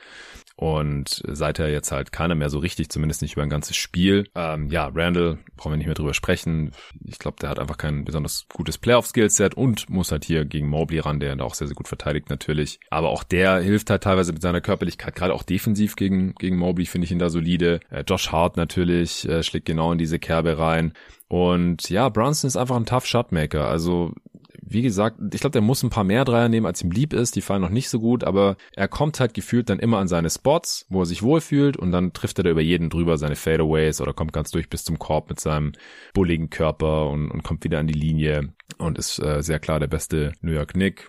Und seither jetzt halt keiner mehr so richtig, zumindest nicht über ein ganzes Spiel. Randall, brauchen wir nicht mehr drüber sprechen. Ich glaube, der hat einfach kein besonders gutes Playoff-Skillset und muss halt hier gegen Mobley ran, der da auch sehr, sehr gut verteidigt natürlich. Aber auch der hilft halt teilweise mit seiner Körperlichkeit, gerade auch defensiv gegen Mobley finde ich ihn da solide. Josh Hart natürlich schlägt genau in diese Kerbe rein. Und ja, Brunson ist einfach ein tough Shotmaker, also wie gesagt, ich glaube, der muss ein paar mehr Dreier nehmen, als ihm lieb ist. Die fallen noch nicht so gut, aber er kommt halt gefühlt dann immer an seine Spots, wo er sich wohlfühlt und dann trifft er da über jeden drüber seine Fadeaways oder kommt ganz durch bis zum Korb mit seinem bulligen Körper und kommt wieder an die Linie und ist sehr klar der beste New York Knick.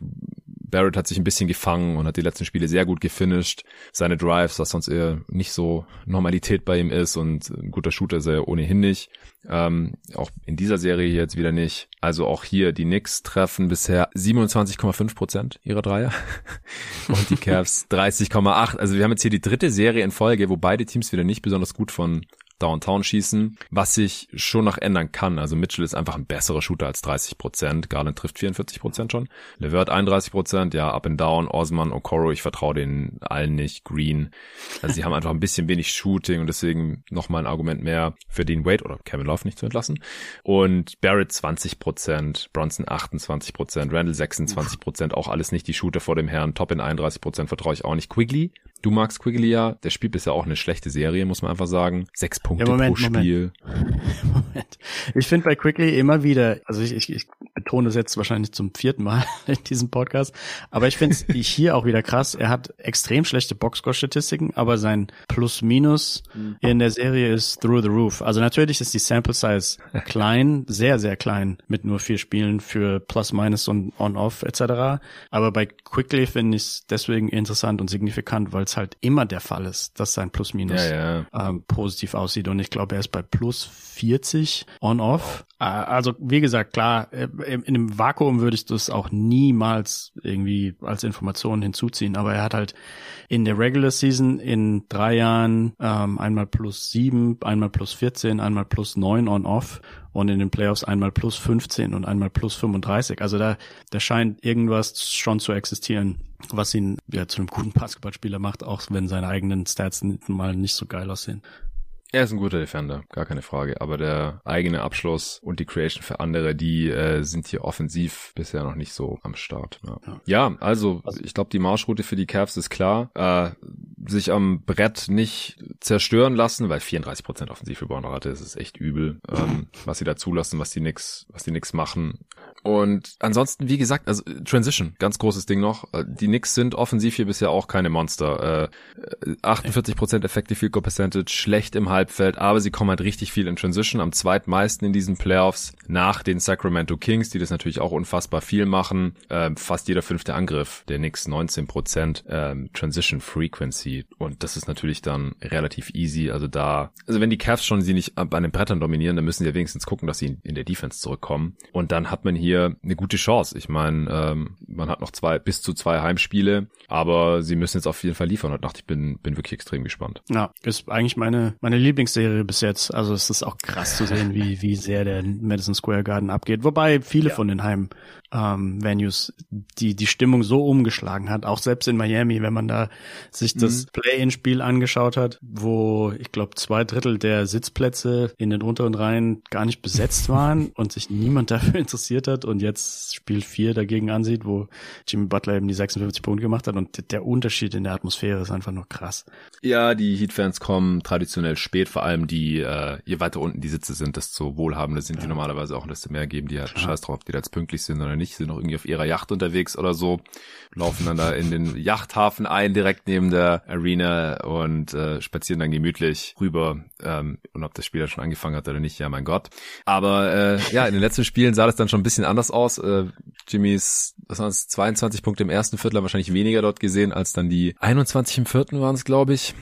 Barrett hat sich ein bisschen gefangen und hat die letzten Spiele sehr gut gefinisht. Seine Drives, was sonst eher nicht so Normalität bei ihm ist und ein guter Shooter ist er ohnehin nicht. Auch in dieser Serie jetzt wieder nicht. Also auch hier die Knicks treffen bisher 27,5% ihrer Dreier und die Cavs 30,8%. Also wir haben jetzt hier die dritte Serie in Folge, wo beide Teams wieder nicht besonders gut von Downtown schießen, was sich schon noch ändern kann. Also Mitchell ist einfach ein besserer Shooter als 30%. Garland trifft 44% schon. LeVert 31%. Ja, up and down. Osman, Okoro, ich vertraue denen allen nicht. Green. Also sie haben einfach ein bisschen wenig Shooting und deswegen nochmal ein Argument mehr für Dean Wade oder Kevin Love nicht zu entlassen. Und Barrett 20%. Bronson 28%. Randall 26%. Auch alles nicht die Shooter vor dem Herrn. Top in 31% vertraue ich auch nicht. Quigley Du, Max Quiglia, der spielt bisher auch eine schlechte Serie, muss man einfach sagen. 6 Punkte pro Spiel. Moment. Ich finde bei Quigley immer wieder, also ich betone das jetzt wahrscheinlich zum 4. Mal in diesem Podcast, aber ich finde es hier auch wieder krass. Er hat extrem schlechte Boxscore-Statistiken, aber sein Plus-Minus in der Serie ist through the roof. Also natürlich ist die Sample-Size klein, sehr, sehr klein, mit nur 4 Spielen für Plus-Minus und On-Off etc. Aber bei Quigley finde ich es deswegen interessant und signifikant, weil es halt immer der Fall ist, dass sein Plus-Minus positiv aussieht. Und ich glaube, er ist bei plus 40 on-off. Also wie gesagt, klar, in einem Vakuum würde ich das auch niemals irgendwie als Information hinzuziehen. Aber er hat halt in der Regular Season in 3 Jahren einmal plus 7, einmal plus 14, einmal plus 9 on-off. Und in den Playoffs einmal plus 15 und einmal plus 35. Also da scheint irgendwas schon zu existieren, was ihn ja zu einem guten Basketballspieler macht, auch wenn seine eigenen Stats mal nicht so geil aussehen. Er ist ein guter Defender, gar keine Frage. Aber der eigene Abschluss und die Creation für andere, die sind hier offensiv bisher noch nicht so am Start. Ja, also ich glaube, die Marschroute für die Cavs ist klar. Sich am Brett nicht zerstören lassen, weil 34% Offensiv-Rebound-Rate ist echt übel, was sie da zulassen, was die Knicks machen. Und ansonsten, wie gesagt, also Transition, ganz großes Ding noch. Die Knicks sind offensiv hier bisher auch keine Monster. 48% Effective Field Goal Percentage, schlecht im Halbfeld, aber sie kommen halt richtig viel in Transition, am zweitmeisten in diesen Playoffs nach den Sacramento Kings, die das natürlich auch unfassbar viel machen. Fast jeder 5. Angriff der Knicks, 19% Transition Frequency. Und das ist natürlich dann relativ easy. Also wenn die Cavs schon sie nicht an den Brettern dominieren, dann müssen sie ja wenigstens gucken, dass sie in der Defense zurückkommen. Und dann hat man hier eine gute Chance. Ich meine, man hat noch bis zu 2 Heimspiele, aber sie müssen jetzt auf jeden Fall liefern. Heute Nacht, ich bin wirklich extrem gespannt. Ja, ist eigentlich meine Lieblingsserie bis jetzt. Also es ist auch krass zu sehen, wie sehr der Madison Square Garden abgeht. Wobei viele von den Heim-Venues die Stimmung so umgeschlagen hat. Auch selbst in Miami, wenn man da sich das Play-in-Spiel angeschaut hat, wo ich glaube 2/3 der Sitzplätze in den unteren Reihen gar nicht besetzt waren und sich niemand dafür interessiert hat und jetzt Spiel 4 dagegen ansieht, wo Jimmy Butler eben die 56 Punkte gemacht hat, und der Unterschied in der Atmosphäre ist einfach nur krass. Ja, die Heat-Fans kommen traditionell spät, vor allem die, je weiter unten die Sitze sind, desto wohlhabender sind die normalerweise auch, und desto mehr geben die halt Scheiß drauf, ob die da jetzt pünktlich sind oder nicht, sind noch irgendwie auf ihrer Yacht unterwegs oder so, laufen dann da in den Yachthafen ein, direkt neben der Arena, und spazieren dann gemütlich rüber, und ob das Spiel da schon angefangen hat oder nicht, ja mein Gott. Aber ja, in den letzten Spielen sah das dann schon ein bisschen anders aus. Jimmys, was waren es, 22 Punkte im ersten Viertel, haben wahrscheinlich weniger dort gesehen als dann die 21 im vierten waren es, glaube ich.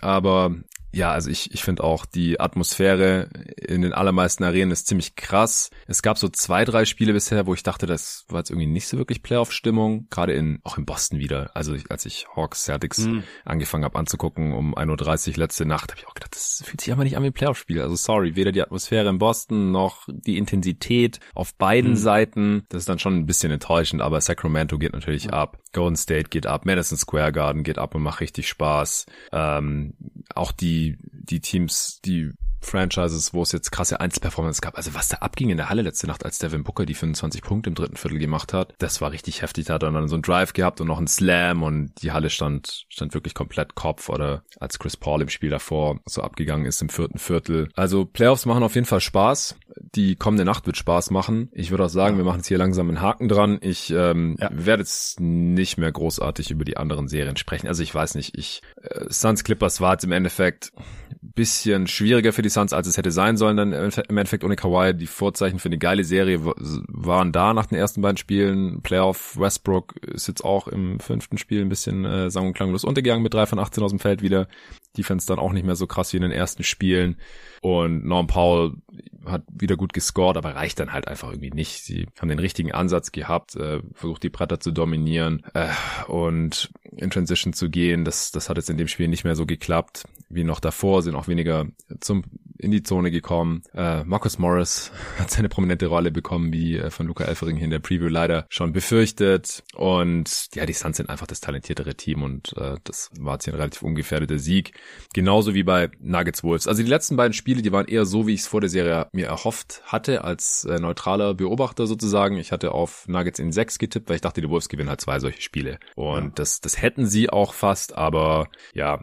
Aber ja, also ich finde auch, die Atmosphäre in den allermeisten Arenen ist ziemlich krass. Es gab so 2-3 Spiele bisher, wo ich dachte, das war jetzt irgendwie nicht so wirklich Playoff-Stimmung. Gerade auch in Boston wieder. Also als ich Hawks Celtics angefangen habe anzugucken um 1:30 Uhr letzte Nacht, habe ich auch gedacht, das fühlt sich einfach nicht an wie ein Playoff-Spiel. Also sorry, weder die Atmosphäre in Boston noch die Intensität auf beiden Seiten. Das ist dann schon ein bisschen enttäuschend, aber Sacramento geht natürlich ab. Golden State geht ab. Madison Square Garden geht ab und macht richtig Spaß. Auch die Teams, die Franchises, wo es jetzt krasse Einzelperformance gab. Also was da abging in der Halle letzte Nacht, als Devin Booker die 25 Punkte im dritten Viertel gemacht hat, das war richtig heftig. Da hat er dann so einen Drive gehabt und noch einen Slam, und die Halle stand wirklich komplett Kopf. Oder als Chris Paul im Spiel davor so abgegangen ist im vierten Viertel. Also Playoffs machen auf jeden Fall Spaß. Die kommende Nacht wird Spaß machen. Ich würde auch sagen, wir machen jetzt hier langsam einen Haken dran. Ich werde jetzt nicht mehr großartig über die anderen Serien sprechen. Also ich weiß nicht, Suns Clippers war jetzt im Endeffekt ein bisschen schwieriger für die Suns, als es hätte sein sollen, dann im Endeffekt ohne Kawhi. Die Vorzeichen für eine geile Serie waren da nach den ersten beiden Spielen. Playoff Westbrook ist jetzt auch im 5. Spiel ein bisschen sang- und klanglos untergegangen mit 3 von 18 aus dem Feld wieder. Defense dann auch nicht mehr so krass wie in den ersten Spielen. Und Norm Powell hat wieder gut gescored, aber reicht dann halt einfach irgendwie nicht. Sie haben den richtigen Ansatz gehabt, versucht die Bretter zu dominieren und in Transition zu gehen. Das hat jetzt in dem Spiel nicht mehr so geklappt wie noch davor, sind auch weniger zum in die Zone gekommen. Marcus Morris hat seine prominente Rolle bekommen, wie von Luca Elfering hier in der Preview leider schon befürchtet. Und ja, die Suns sind einfach das talentiertere Team und das war jetzt hier ein relativ ungefährdeter Sieg. Genauso wie bei Nuggets Wolves. Also die letzten beiden Spiele, die waren eher so, wie ich es vor der Serie mir erhofft hatte, als neutraler Beobachter sozusagen. Ich hatte auf Nuggets in 6 getippt, weil ich dachte, die Wolves gewinnen halt 2 solche Spiele. Und das hätten sie auch fast, aber ja,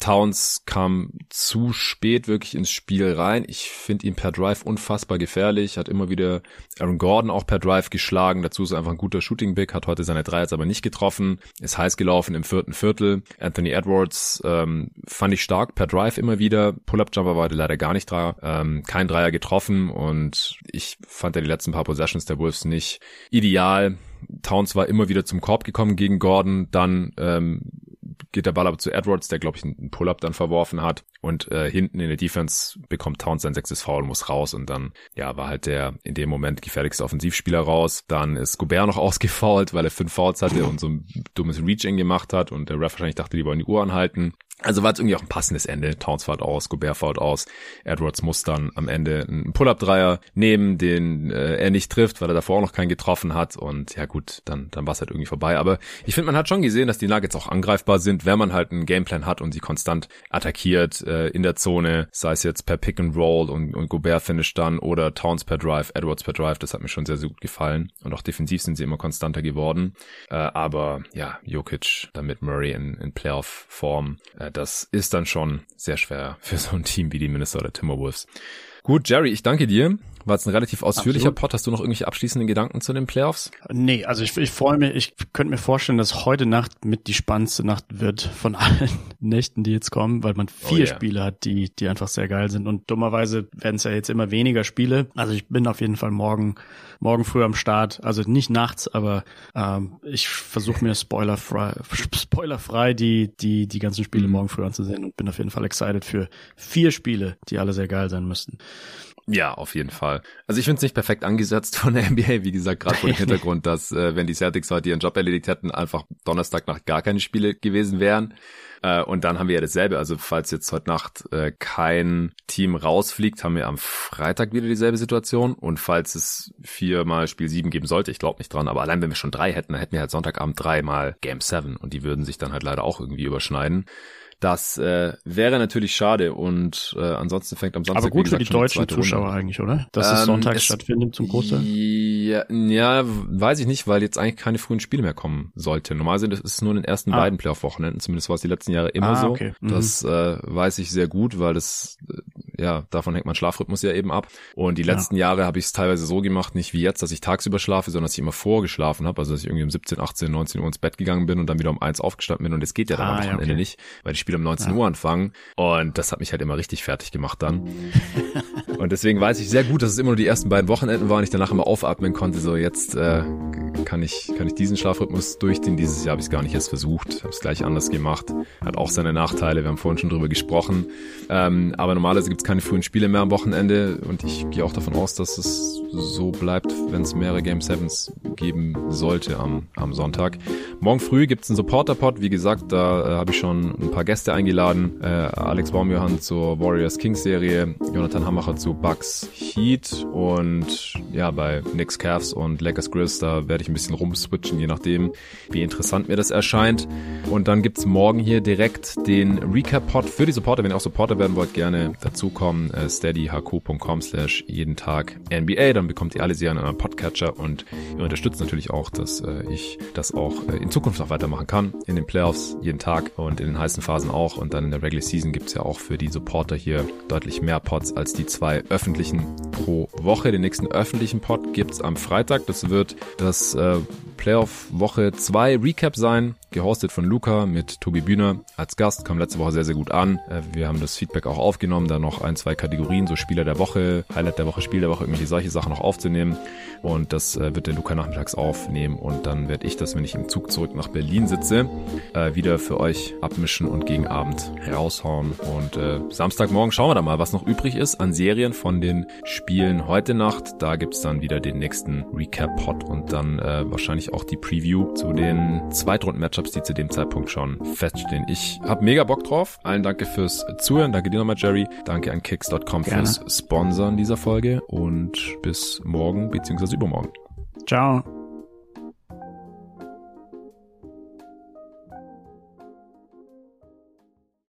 Towns kam zu spät wirklich ins Spiel rein. Ich finde ihn per Drive unfassbar gefährlich. Hat immer wieder Aaron Gordon auch per Drive geschlagen. Dazu ist er einfach ein guter Shooting-Big. Hat heute seine 3 jetzt aber nicht getroffen. Ist heiß gelaufen im 4. Viertel. Anthony Edwards fand ich stark per Drive immer wieder. Pull-Up-Jumper war heute leider gar nicht da. Kein Dreier getroffen und ich fand ja die letzten paar Possessions der Wolves nicht ideal. Towns war immer wieder zum Korb gekommen gegen Gordon. Dann geht der Ball aber zu Edwards, der, glaube ich, einen Pull-Up dann verworfen hat. Und hinten in der Defense bekommt Towns sein 6. Foul, muss raus. Und dann war halt der in dem Moment gefährlichste Offensivspieler raus. Dann ist Gobert noch ausgefoult, weil er 5 Fouls hatte und so ein dummes Reach-In gemacht hat. Und der Ref wahrscheinlich dachte, die wollen die Uhr anhalten. Also war es irgendwie auch ein passendes Ende. Towns fällt aus, Gobert fällt aus. Edwards muss dann am Ende einen Pull-Up-Dreier nehmen, den er nicht trifft, weil er davor auch noch keinen getroffen hat. Und ja gut, dann war es halt irgendwie vorbei. Aber ich finde, man hat schon gesehen, dass die Nuggets auch angreifbar sind, wenn man halt einen Gameplan hat und sie konstant attackiert in der Zone. Sei es jetzt per Pick-and-Roll und Gobert finisht dann oder Towns per Drive, Edwards per Drive. Das hat mir schon sehr, sehr gut gefallen. Und auch defensiv sind sie immer konstanter geworden. Aber ja, Jokic dann mit Murray in Playoff-Form. Das ist dann schon sehr schwer für so ein Team wie die Minnesota Timberwolves. Gut, Jerry, ich danke dir. War jetzt ein relativ ausführlicher Pod. Hast du noch irgendwelche abschließenden Gedanken zu den Playoffs? Nee, also ich freue mich. Ich könnte mir vorstellen, dass heute Nacht mit die spannendste Nacht wird von allen Nächten, die jetzt kommen, weil man 4 Spiele hat, die einfach sehr geil sind. Und dummerweise werden es ja jetzt immer weniger Spiele. Also ich bin auf jeden Fall morgen früh am Start. Also nicht nachts, aber ich versuche mir spoilerfrei die ganzen Spiele morgen früh anzusehen und bin auf jeden Fall excited für 4 Spiele, die alle sehr geil sein müssten. Ja, auf jeden Fall. Also ich finde es nicht perfekt angesetzt von der NBA, wie gesagt, gerade vor dem Hintergrund, dass wenn die Celtics heute ihren Job erledigt hätten, einfach Donnerstagnacht gar keine Spiele gewesen wären. Und dann haben wir ja dasselbe. Also falls jetzt heute Nacht kein Team rausfliegt, haben wir am Freitag wieder dieselbe Situation. Und falls es 4-mal Spiel 7 geben sollte, ich glaube nicht dran, aber allein wenn wir schon 3 hätten, dann hätten wir halt Sonntagabend 3-mal Game 7. Und die würden sich dann halt leider auch irgendwie überschneiden. Das wäre natürlich schade und ansonsten fängt am Sonntag, aber gut, wie gesagt, für die deutschen Zuschauer eigentlich, oder? Dass es sonntags stattfindet zum Großteil? Ja, weiß ich nicht, weil jetzt eigentlich keine frühen Spiele mehr kommen sollten. Normalerweise ist es nur in den ersten beiden Playoff-Wochenenden, zumindest war es die letzten Jahre immer so. Okay. Das weiß ich sehr gut, weil das, davon hängt mein Schlafrhythmus ja eben ab. Und die letzten Jahre habe ich es teilweise so gemacht, nicht wie jetzt, dass ich tagsüber schlafe, sondern dass ich immer vorgeschlafen habe, also dass ich irgendwie um 17, 18, 19 Uhr ins Bett gegangen bin und dann wieder um 1 aufgestanden bin und das geht ja dann am Wochenende nicht, weil die Spiele um 19 Uhr anfangen und das hat mich halt immer richtig fertig gemacht dann. Und deswegen weiß ich sehr gut, dass es immer nur die ersten beiden Wochenenden waren und ich danach immer aufatmen konnte, so jetzt kann ich diesen Schlafrhythmus durchziehen. Dieses Jahr habe ich es gar nicht erst versucht, habe es gleich anders gemacht, hat auch seine Nachteile, wir haben vorhin schon drüber gesprochen, aber normalerweise gibt es keine frühen Spiele mehr am Wochenende und ich gehe auch davon aus, dass es so bleibt, wenn es mehrere Game 7s geben sollte am Sonntag. Morgen früh gibt es einen Supporter-Pod, wie gesagt, da habe ich schon ein paar Gäste eingeladen, Alex Baumjohann zur Warriors-Kings-Serie, Jonathan Hamacher zu Bucks Heat und ja, bei Knicks Cavs und Lakers Grizz, da werde ich ein bisschen rumswitchen, je nachdem, wie interessant mir das erscheint. Und dann gibt's morgen hier direkt den Recap-Pod für die Supporter. Wenn ihr auch Supporter werden wollt, gerne dazukommen, steadyhq.com/jeden Tag NBA, dann bekommt ihr alle Serien in einem Podcatcher und ihr unterstützt natürlich auch, dass ich das auch in Zukunft noch weitermachen kann, in den Playoffs jeden Tag und in den heißen Phasen auch, und dann in der Regular Season gibt's ja auch für die Supporter hier deutlich mehr Pods als die 2 öffentlichen pro Woche. Den nächsten öffentlichen Pod gibt's am Freitag. Das wird das Playoff Woche 2 Recap sein, gehostet von Luca mit Tobi Bühner als Gast, kam letzte Woche sehr, sehr gut an. Wir haben das Feedback auch aufgenommen, da noch 1-2 Kategorien, so Spieler der Woche, Highlight der Woche, Spiel der Woche, irgendwelche solche Sachen noch aufzunehmen, und das wird der Luca nachmittags aufnehmen und dann werde ich das, wenn ich im Zug zurück nach Berlin sitze, wieder für euch abmischen und gegen Abend raushauen, und Samstagmorgen schauen wir dann mal, was noch übrig ist an Serien von den Spielen heute Nacht. Da gibt's dann wieder den nächsten Recap-Pod und dann wahrscheinlich auch die Preview zu den Zweitrunden-Matchups Matchups, die zu dem Zeitpunkt schon feststehen. Ich habe mega Bock drauf. Allen danke fürs Zuhören. Danke dir nochmal, Jerry. Danke an Kicks.com fürs Sponsoren dieser Folge und bis morgen bzw. übermorgen. Ciao.